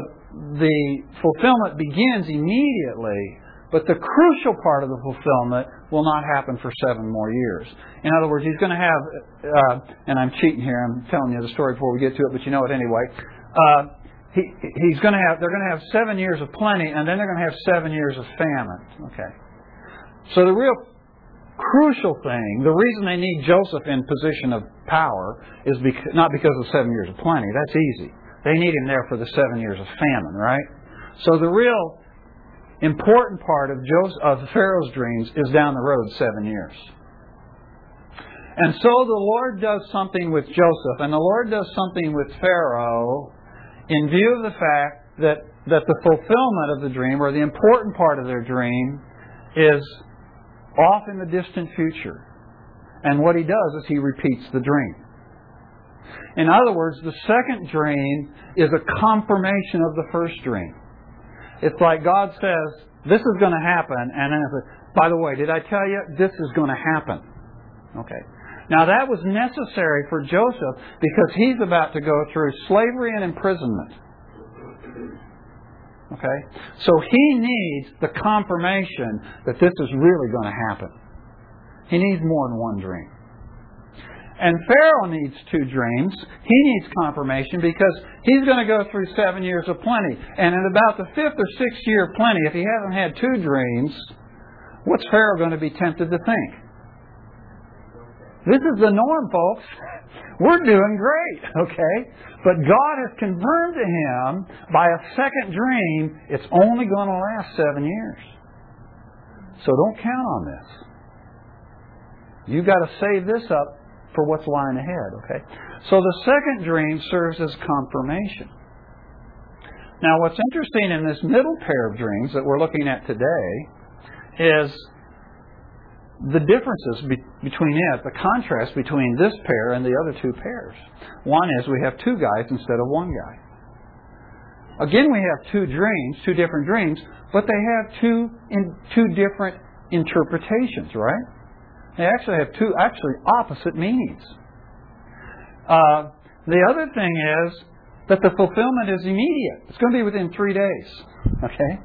the fulfillment begins immediately, but the crucial part of the fulfillment will not happen for seven more years. In other words, he's going to have, uh, and I'm cheating here, I'm telling you the story before we get to it, but you know it anyway. Uh, he he's going to have they're going to have seven years of plenty, and then they're going to have seven years of famine. Okay, so the real crucial thing, the reason they need Joseph in position of power is because, not because of seven years of plenty. That's easy. They need him there for the seven years of famine, right? So the real important part of Joseph, of Pharaoh's dreams is down the road seven years. And so the Lord does something with Joseph, and the Lord does something with Pharaoh in view of the fact that, that the fulfillment of the dream, or the important part of their dream, is off in the distant future. And what he does is he repeats the dream. In other words, the second dream is a confirmation of the first dream. It's like God says, this is going to happen, and then it's like, by the way, did I tell you? This is going to happen. Okay. Now that was necessary for Joseph because he's about to go through slavery and imprisonment. Okay? So he needs the confirmation that this is really going to happen. He needs more than one dream. And Pharaoh needs two dreams. He needs confirmation because he's going to go through seven years of plenty. And in about the fifth or sixth year of plenty, if he hasn't had two dreams, what's Pharaoh going to be tempted to think? This is the norm, folks. We're doing great, okay? But God has confirmed to him by a second dream, it's only going to last seven years. So don't count on this. You've got to save this up for what's lying ahead, okay? So the second dream serves as confirmation. Now, what's interesting in this middle pair of dreams that we're looking at today is the differences be- between it, the contrast between this pair and the other two pairs. One is we have two guys instead of one guy. Again, we have two dreams, two different dreams, but they have two in, two different interpretations, right? They actually have two actually opposite meanings. Uh, the other thing is that the fulfillment is immediate. It's going to be within three days. Okay?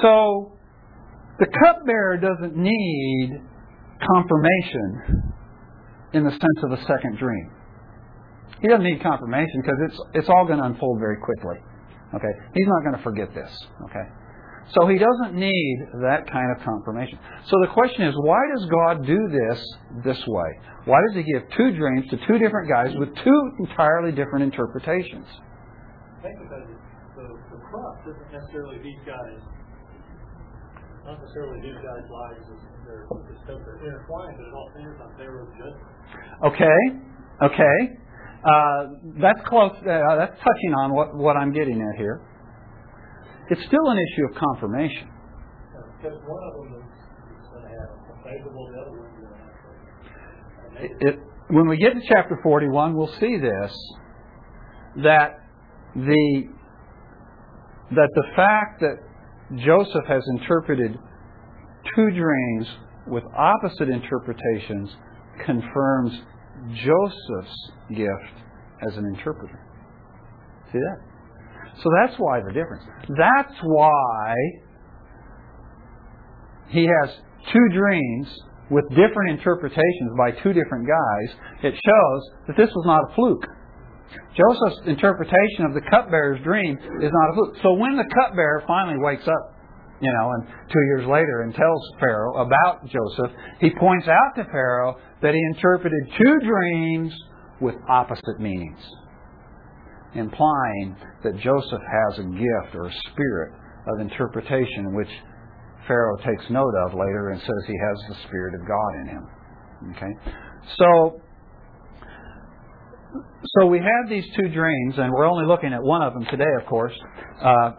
So the cupbearer doesn't need confirmation in the sense of a second dream. He doesn't need confirmation because it's it's all going to unfold very quickly. Okay? He's not going to forget this. Okay? So he doesn't need that kind of confirmation. So the question is, why does God do this this way? Why does he give two dreams to two different guys with two entirely different interpretations? I think because the, the crux isn't necessarily these guys, not necessarily these guys' lives, they're, they're intertwined, but it all centers on Pharaoh's judgment. Okay, okay. Uh, that's close, uh, that's touching on what, what I'm getting at here. It's still an issue of confirmation. Because one of them is going to have a favorable, the other one is going to have a favorable. When we get to chapter forty-one, we'll see this, that the that the fact that Joseph has interpreted two dreams with opposite interpretations confirms Joseph's gift as an interpreter. See that? So that's why the difference. That's why he has two dreams with different interpretations by two different guys. It shows that this was not a fluke. Joseph's interpretation of the cupbearer's dream is not a fluke. So when the cupbearer finally wakes up, you know, and two years later and tells Pharaoh about Joseph, he points out to Pharaoh that he interpreted two dreams with opposite meanings, implying that Joseph has a gift or a spirit of interpretation, which Pharaoh takes note of later and says he has the Spirit of God in him. Okay, so so we have these two dreams, and we're only looking at one of them today, of course. Uh,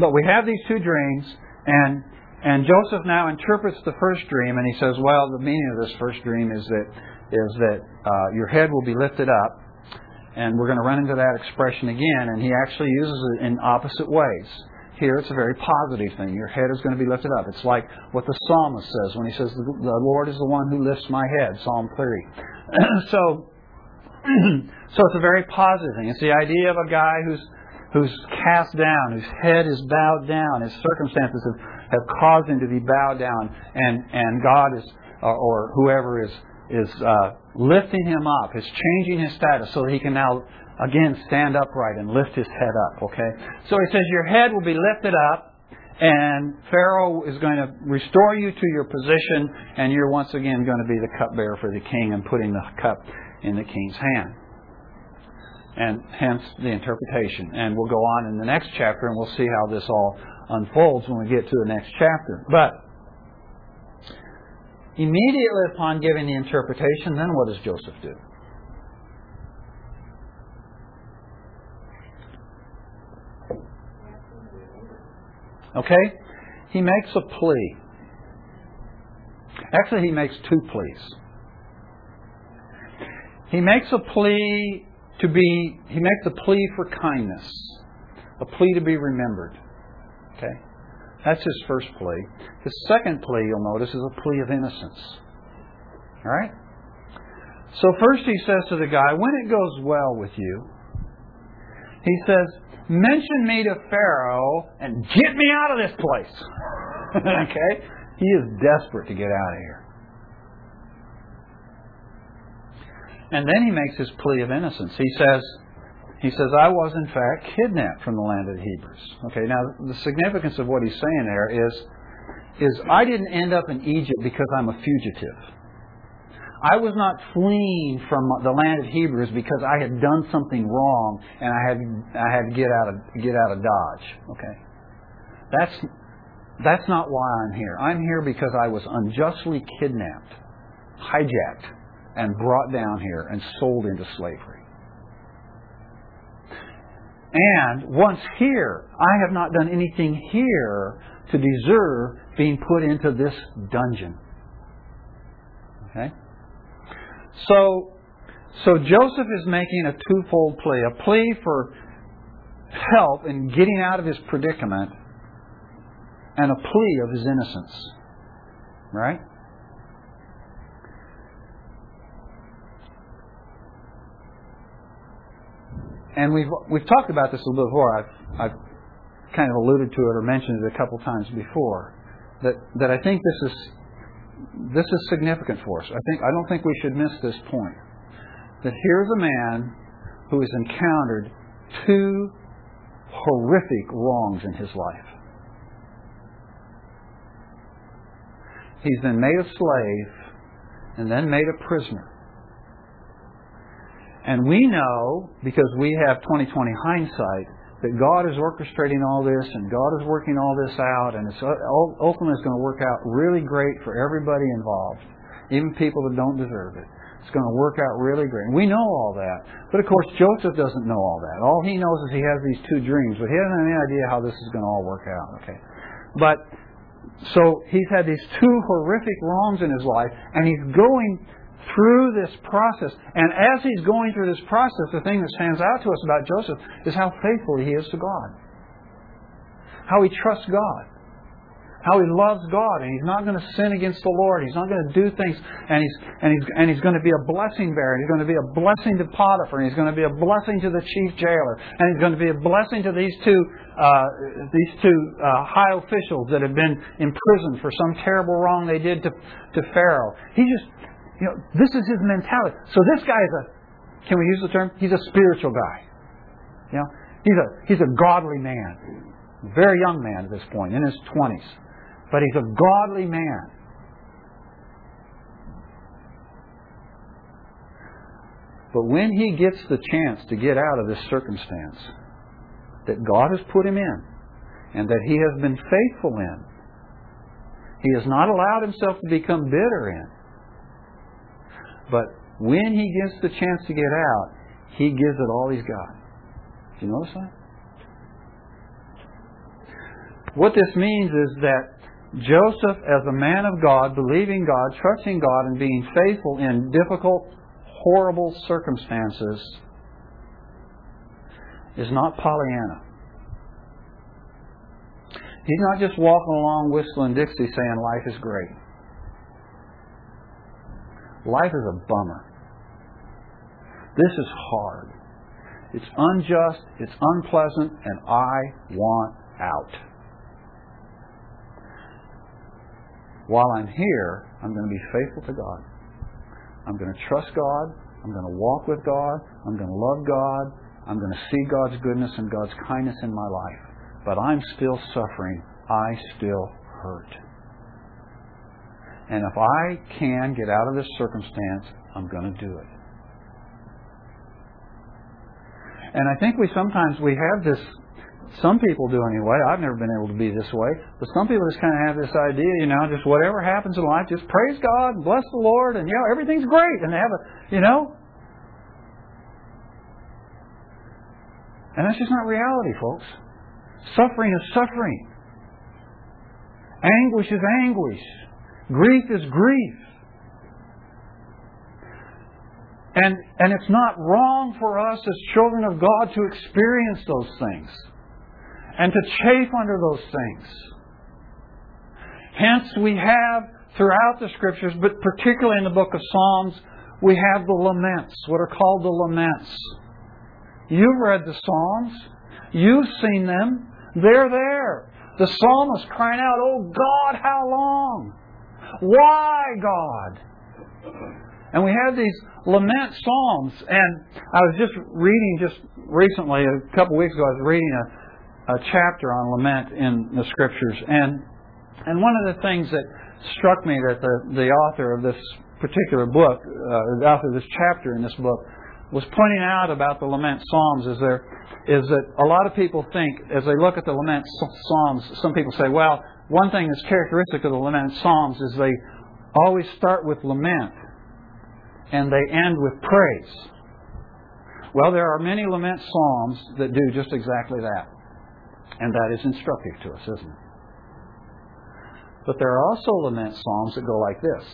but we have these two dreams, and and Joseph now interprets the first dream, and he says, "Well, the meaning of this first dream is that is that uh, your head will be lifted up." And we're going to run into that expression again, and he actually uses it in opposite ways. Here it's a very positive thing. Your head is going to be lifted up. It's like what the psalmist says when he says, "The Lord is the one who lifts my head," Psalm thirty. so, so it's a very positive thing. It's the idea of a guy who's who's cast down, whose head is bowed down. His circumstances have, have caused him to be bowed down, and, and God is, or, or whoever is, is uh, lifting him up, is changing his status so that he can now again stand upright and lift his head up. Okay, so he says your head will be lifted up, and Pharaoh is going to restore you to your position, and you're once again going to be the cupbearer for the king and putting the cup in the king's hand. and hence the interpretation. And we'll go on in the next chapter and we'll see how this all unfolds when we get to the next chapter. But immediately upon giving the interpretation, then what does Joseph do? Okay? He makes a plea. Actually, he makes two pleas. He makes a plea to be, he makes a plea for kindness. A plea to be remembered. Okay? That's his first plea. His second plea, you'll notice, is a plea of innocence. All right? So first he says to the guy, when it goes well with you, he says, mention me to Pharaoh and get me out of this place. Okay? He is desperate to get out of here. And then he makes his plea of innocence. He says, He says, I was in fact kidnapped from the land of the Hebrews. Okay, now the significance of what he's saying there is, is I didn't end up in Egypt because I'm a fugitive. I was not fleeing from the land of Hebrews because I had done something wrong and I had I had to get out of get out of Dodge. Okay, that's that's not why I'm here. I'm here because I was unjustly kidnapped, hijacked, and brought down here and sold into slavery. And once here, I have not done anything here to deserve being put into this dungeon. Okay? So, so Joseph is making a twofold plea. A plea for help in getting out of his predicament and a plea of his innocence. Right? And we've we've talked about this a little bit before. I've I've kind of alluded to it or mentioned it a couple times before. That that I think this is this is significant for us. I think I don't think we should miss this point. That here's a man who has encountered two horrific wrongs in his life. He's been made a slave and then made a prisoner. And we know, because we have twenty twenty hindsight, that God is orchestrating all this and God is working all this out, and it's ultimately it's going to work out really great for everybody involved, even people that don't deserve it. It's going to work out really great. And we know all that. But of course, Joseph doesn't know all that. All he knows is he has these two dreams, but he doesn't have any idea how this is going to all work out. Okay, but so he's had these two horrific wrongs in his life, and he's going through this process. And as he's going through this process, the thing that stands out to us about Joseph is how faithful he is to God. How he trusts God. How he loves God. And he's not going to sin against the Lord. He's not going to do things. And he's, and he's, and he's going to be a blessing bearer. And he's going to be a blessing to Potiphar. And he's going to be a blessing to the chief jailer. And he's going to be a blessing to these two, uh, these two uh, high officials that have been imprisoned for some terrible wrong they did to, to Pharaoh. He just... You know, this is his mentality. So this guy is a, can we use the term? He's a spiritual guy. You know, he's a he's a godly man. Very young man at this point, in his twenties. But he's a godly man. But when he gets the chance to get out of this circumstance that God has put him in and that he has been faithful in, he has not allowed himself to become bitter in. But when he gets the chance to get out, he gives it all he's got. Do you notice that? What this means is that Joseph, as a man of God, believing God, trusting God, and being faithful in difficult, horrible circumstances, is not Pollyanna. He's not just walking along whistling Dixie saying life is great. Life is a bummer. This is hard. It's unjust, it's unpleasant, and I want out. While I'm here, I'm going to be faithful to God. I'm going to trust God. I'm going to walk with God. I'm going to love God. I'm going to see God's goodness and God's kindness in my life. But I'm still suffering. I still hurt. And if I can get out of this circumstance, I'm going to do it. And I think we sometimes, we have this, some people do anyway, I've never been able to be this way, but some people just kind of have this idea, you know, just whatever happens in life, just praise God and bless the Lord and, you know, everything's great and they have a, you know. And that's just not reality, folks. Suffering is suffering. Anguish is anguish. Grief is grief. And, and it's not wrong for us as children of God to experience those things and to chafe under those things. Hence, we have throughout the Scriptures, but particularly in the book of Psalms, we have the laments, what are called the laments. You've read the Psalms. You've seen them. They're there. The psalmist crying out, "Oh God, how long? Why, God?" And we have these lament psalms. And I was just reading just recently, a couple weeks ago, I was reading a, a chapter on lament in the Scriptures. And and one of the things that struck me that the, the author of this particular book, uh, the author of this chapter in this book, was pointing out about the lament psalms is there is that a lot of people think, as they look at the lament psalms, some people say, well, one thing that's characteristic of the lament psalms is they always start with lament and they end with praise. Well, there are many lament psalms that do just exactly that. And that is instructive to us, isn't it? But there are also lament psalms that go like this.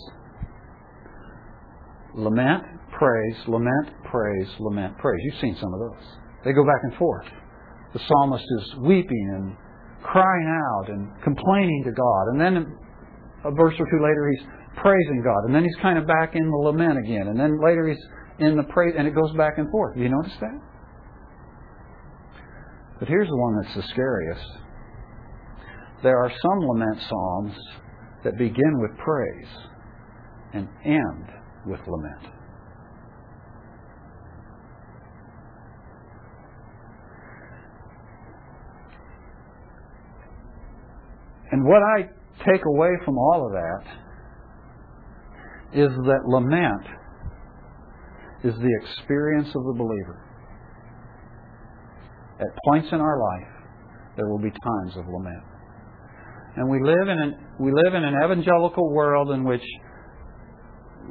Lament, praise, lament, praise, lament, praise. You've seen some of those. They go back and forth. The psalmist is weeping and crying out and complaining to God. And then a verse or two later he's praising God. And then he's kind of back in the lament again. And then later he's in the praise. And it goes back and forth. Have you noticed that? But here's the one that's the scariest. There are some lament psalms that begin with praise and end with lament. And what I take away from all of that is that lament is the experience of the believer. At points in our life, there will be times of lament. And we live in an, we live in an evangelical world in which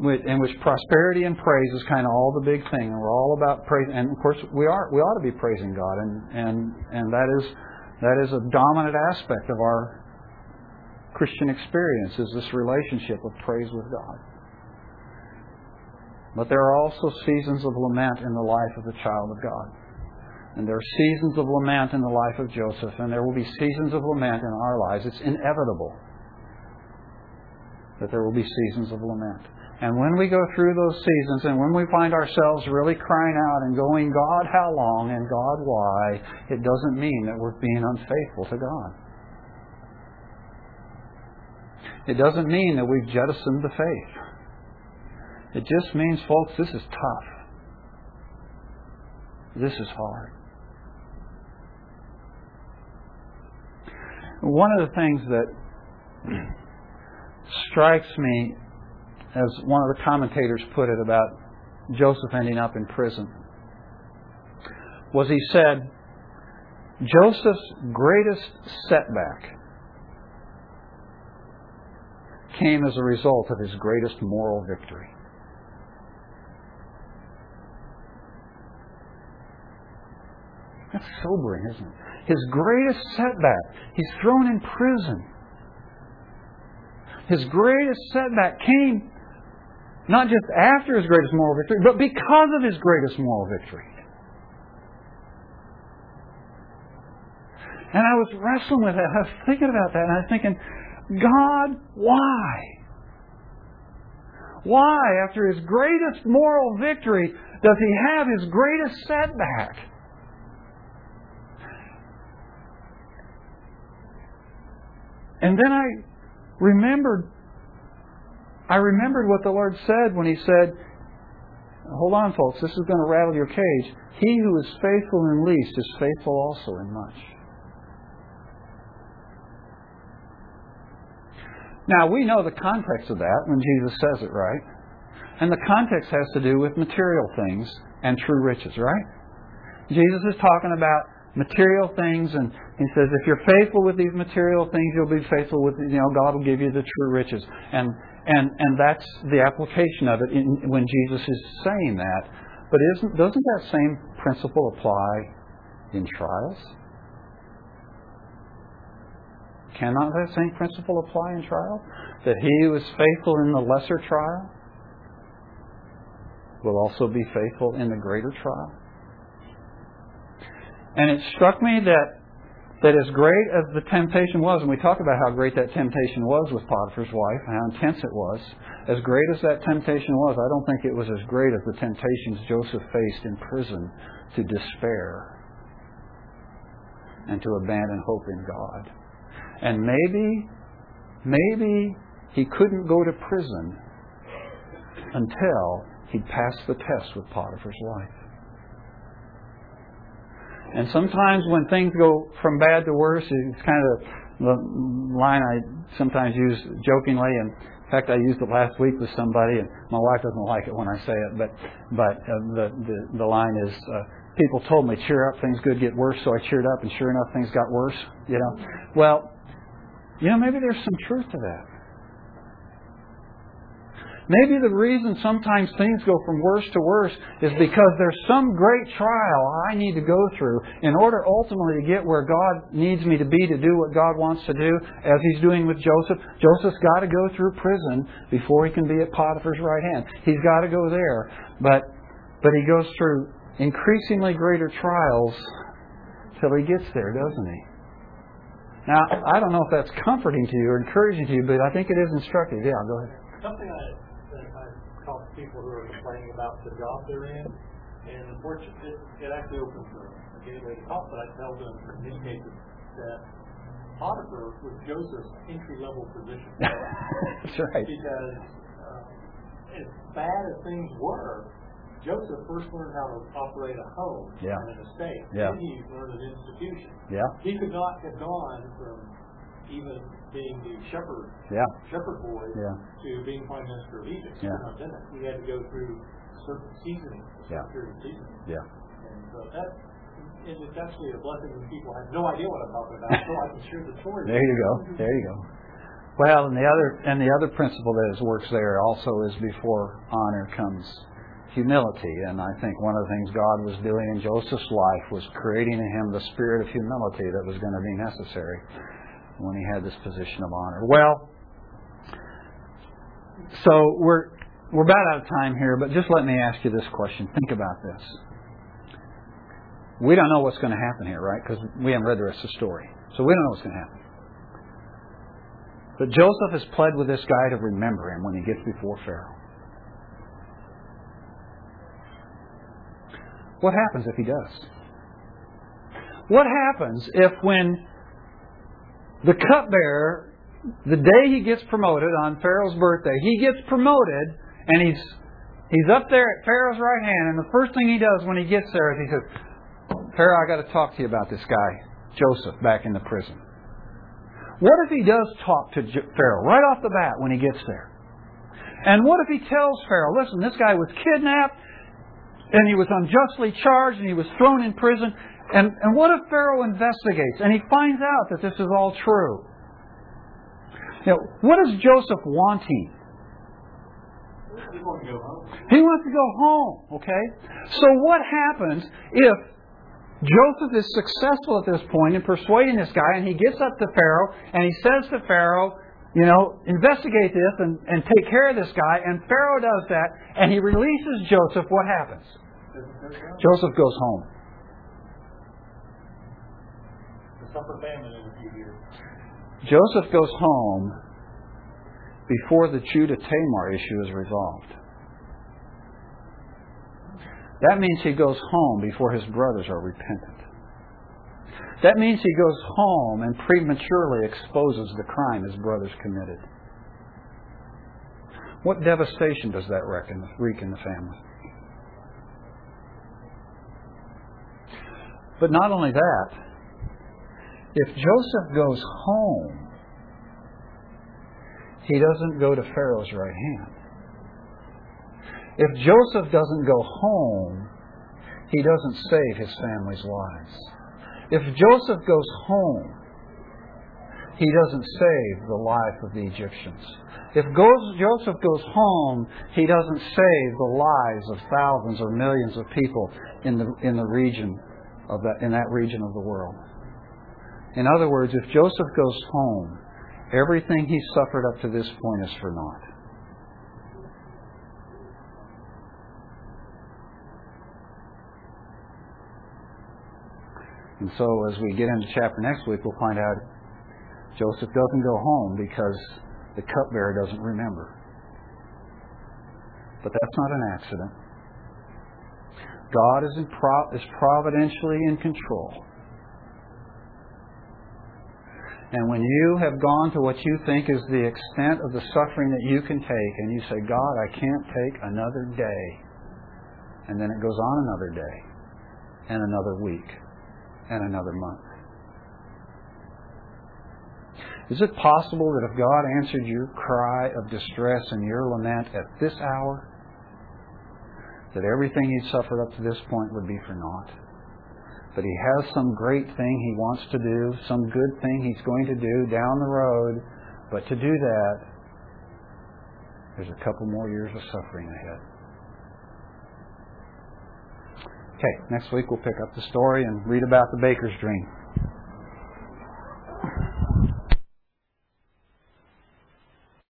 in which prosperity and praise is kind of all the big thing, and we're all about praise. And of course, we are we ought to be praising God, and and and that is that is a dominant aspect of our Christian experience, is this relationship of praise with God. But there are also seasons of lament in the life of the child of God. And there are seasons of lament in the life of Joseph, and there will be seasons of lament in our lives. It's inevitable that there will be seasons of lament. And when we go through those seasons, and when we find ourselves really crying out and going, "God, how long? And God, why?" it doesn't mean that we're being unfaithful to God. It doesn't mean that we've jettisoned the faith. It just means, folks, this is tough. This is hard. One of the things that strikes me, as one of the commentators put it about Joseph ending up in prison, was he said, Joseph's greatest setback came as a result of his greatest moral victory. That's sobering, isn't it? His greatest setback, he's thrown in prison. His greatest setback came not just after his greatest moral victory, but because of his greatest moral victory. And I was wrestling with that. I was thinking about that, and I was thinking, God, why? Why, after his greatest moral victory, does he have his greatest setback? And then I remembered, I remembered what the Lord said when he said, hold on, folks, this is going to rattle your cage. He who is faithful in least is faithful also in much. Now, we know the context of that when Jesus says it, right? And the context has to do with material things and true riches, right? Jesus is talking about material things, and He says, if you're faithful with these material things, you'll be faithful with, you know, God will give you the true riches. And and and that's the application of it in, when Jesus is saying that. But isn't doesn't that same principle apply in trials? Cannot that same principle apply in trial? That he who is faithful in the lesser trial will also be faithful in the greater trial. And it struck me that that as great as the temptation was, and we talk about how great that temptation was with Potiphar's wife, how intense it was, as great as that temptation was, I don't think it was as great as the temptations Joseph faced in prison to despair and to abandon hope in God. And maybe, maybe he couldn't go to prison until he'd passed the test with Potiphar's wife. And sometimes when things go from bad to worse, it's kind of the line I sometimes use jokingly. And in fact, I used it last week with somebody, and my wife doesn't like it when I say it. But but uh, the, the the line is, uh, people told me, cheer up, things could get worse. So I cheered up, and sure enough, things got worse. You know, well, you know, maybe there's some truth to that. Maybe the reason sometimes things go from worse to worse is because there's some great trial I need to go through in order ultimately to get where God needs me to be, to do what God wants to do, as He's doing with Joseph. Joseph's got to go through prison before he can be at Potiphar's right hand. He's got to go there. But, but he goes through increasingly greater trials till he gets there, doesn't he? Now, I don't know if that's comforting to you or encouraging to you, but I think it is instructive. Yeah, go ahead. Something I people who are complaining about the job they're in, and unfortunately, it actually opens a gateway to talk, but I tell them in many cases that Potiphar was Joseph's entry-level position. That's right. Because uh, as bad as things were, Joseph first learned how to operate a home yeah. and an estate. Yeah. Then he learned an institution. Yeah. He could not have gone from even being the shepherd, yeah. shepherd boy, yeah. to being prime minister of Egypt. Yeah. He had to go through certain seasoning, yeah. certain seasoning. Yeah. And so that, and it's actually a blessing when people have no idea what I'm talking about, so I can share the story. There you go. There you go. Well, and the other and the other principle that is, works there also is before honor comes humility. And I think one of the things God was doing in Joseph's life was creating in him the spirit of humility that was going to be necessary when he had this position of honor. Well, so we're we're about out of time here, but just let me ask you this question. Think about this. We don't know what's going to happen here, right? Because we haven't read the rest of the story. So we don't know what's going to happen. But Joseph has pled with this guy to remember him when he gets before Pharaoh. What happens if he does? What happens if when the cupbearer, the day he gets promoted on Pharaoh's birthday, he gets promoted and he's he's up there at Pharaoh's right hand, and the first thing he does when he gets there is he says, Pharaoh, I've got to talk to you about this guy, Joseph, back in the prison. What if he does talk to Pharaoh right off the bat when he gets there? And what if he tells Pharaoh, listen, this guy was kidnapped and he was unjustly charged and he was thrown in prison? And, and what if Pharaoh investigates and he finds out that this is all true? You know, what is Joseph wanting? He wants to go home. He wants to go home, okay? So what happens if Joseph is successful at this point in persuading this guy, and he gets up to Pharaoh and he says to Pharaoh, you know, investigate this and, and take care of this guy, and Pharaoh does that and he releases Joseph, what happens? Joseph goes home. Joseph goes home before the Judah-Tamar issue is resolved. That means he goes home before his brothers are repentant. That means he goes home and prematurely exposes the crime his brothers committed. What devastation does that wreak in the family? But not only that, if Joseph goes home, he doesn't go to Pharaoh's right hand. If Joseph doesn't go home, he doesn't save his family's lives. If Joseph goes home, he doesn't save the life of the Egyptians. If Joseph goes home, he doesn't save the lives of thousands or millions of people in the in the region of that in that region of the world. In other words, if Joseph goes home, everything he suffered up to this point is for naught. And so, as we get into chapter next week, we'll find out Joseph doesn't go home because the cupbearer doesn't remember. But that's not an accident. God is, in prov- is providentially in control. And when you have gone to what you think is the extent of the suffering that you can take, and you say, God, I can't take another day. And then it goes on another day, and another week, and another month. Is it possible that if God answered your cry of distress and your lament at this hour, that everything he'd suffered up to this point would be for naught? But he has some great thing he wants to do, some good thing he's going to do down the road. But to do that, there's a couple more years of suffering ahead. Okay, next week we'll pick up the story and read about the baker's dream.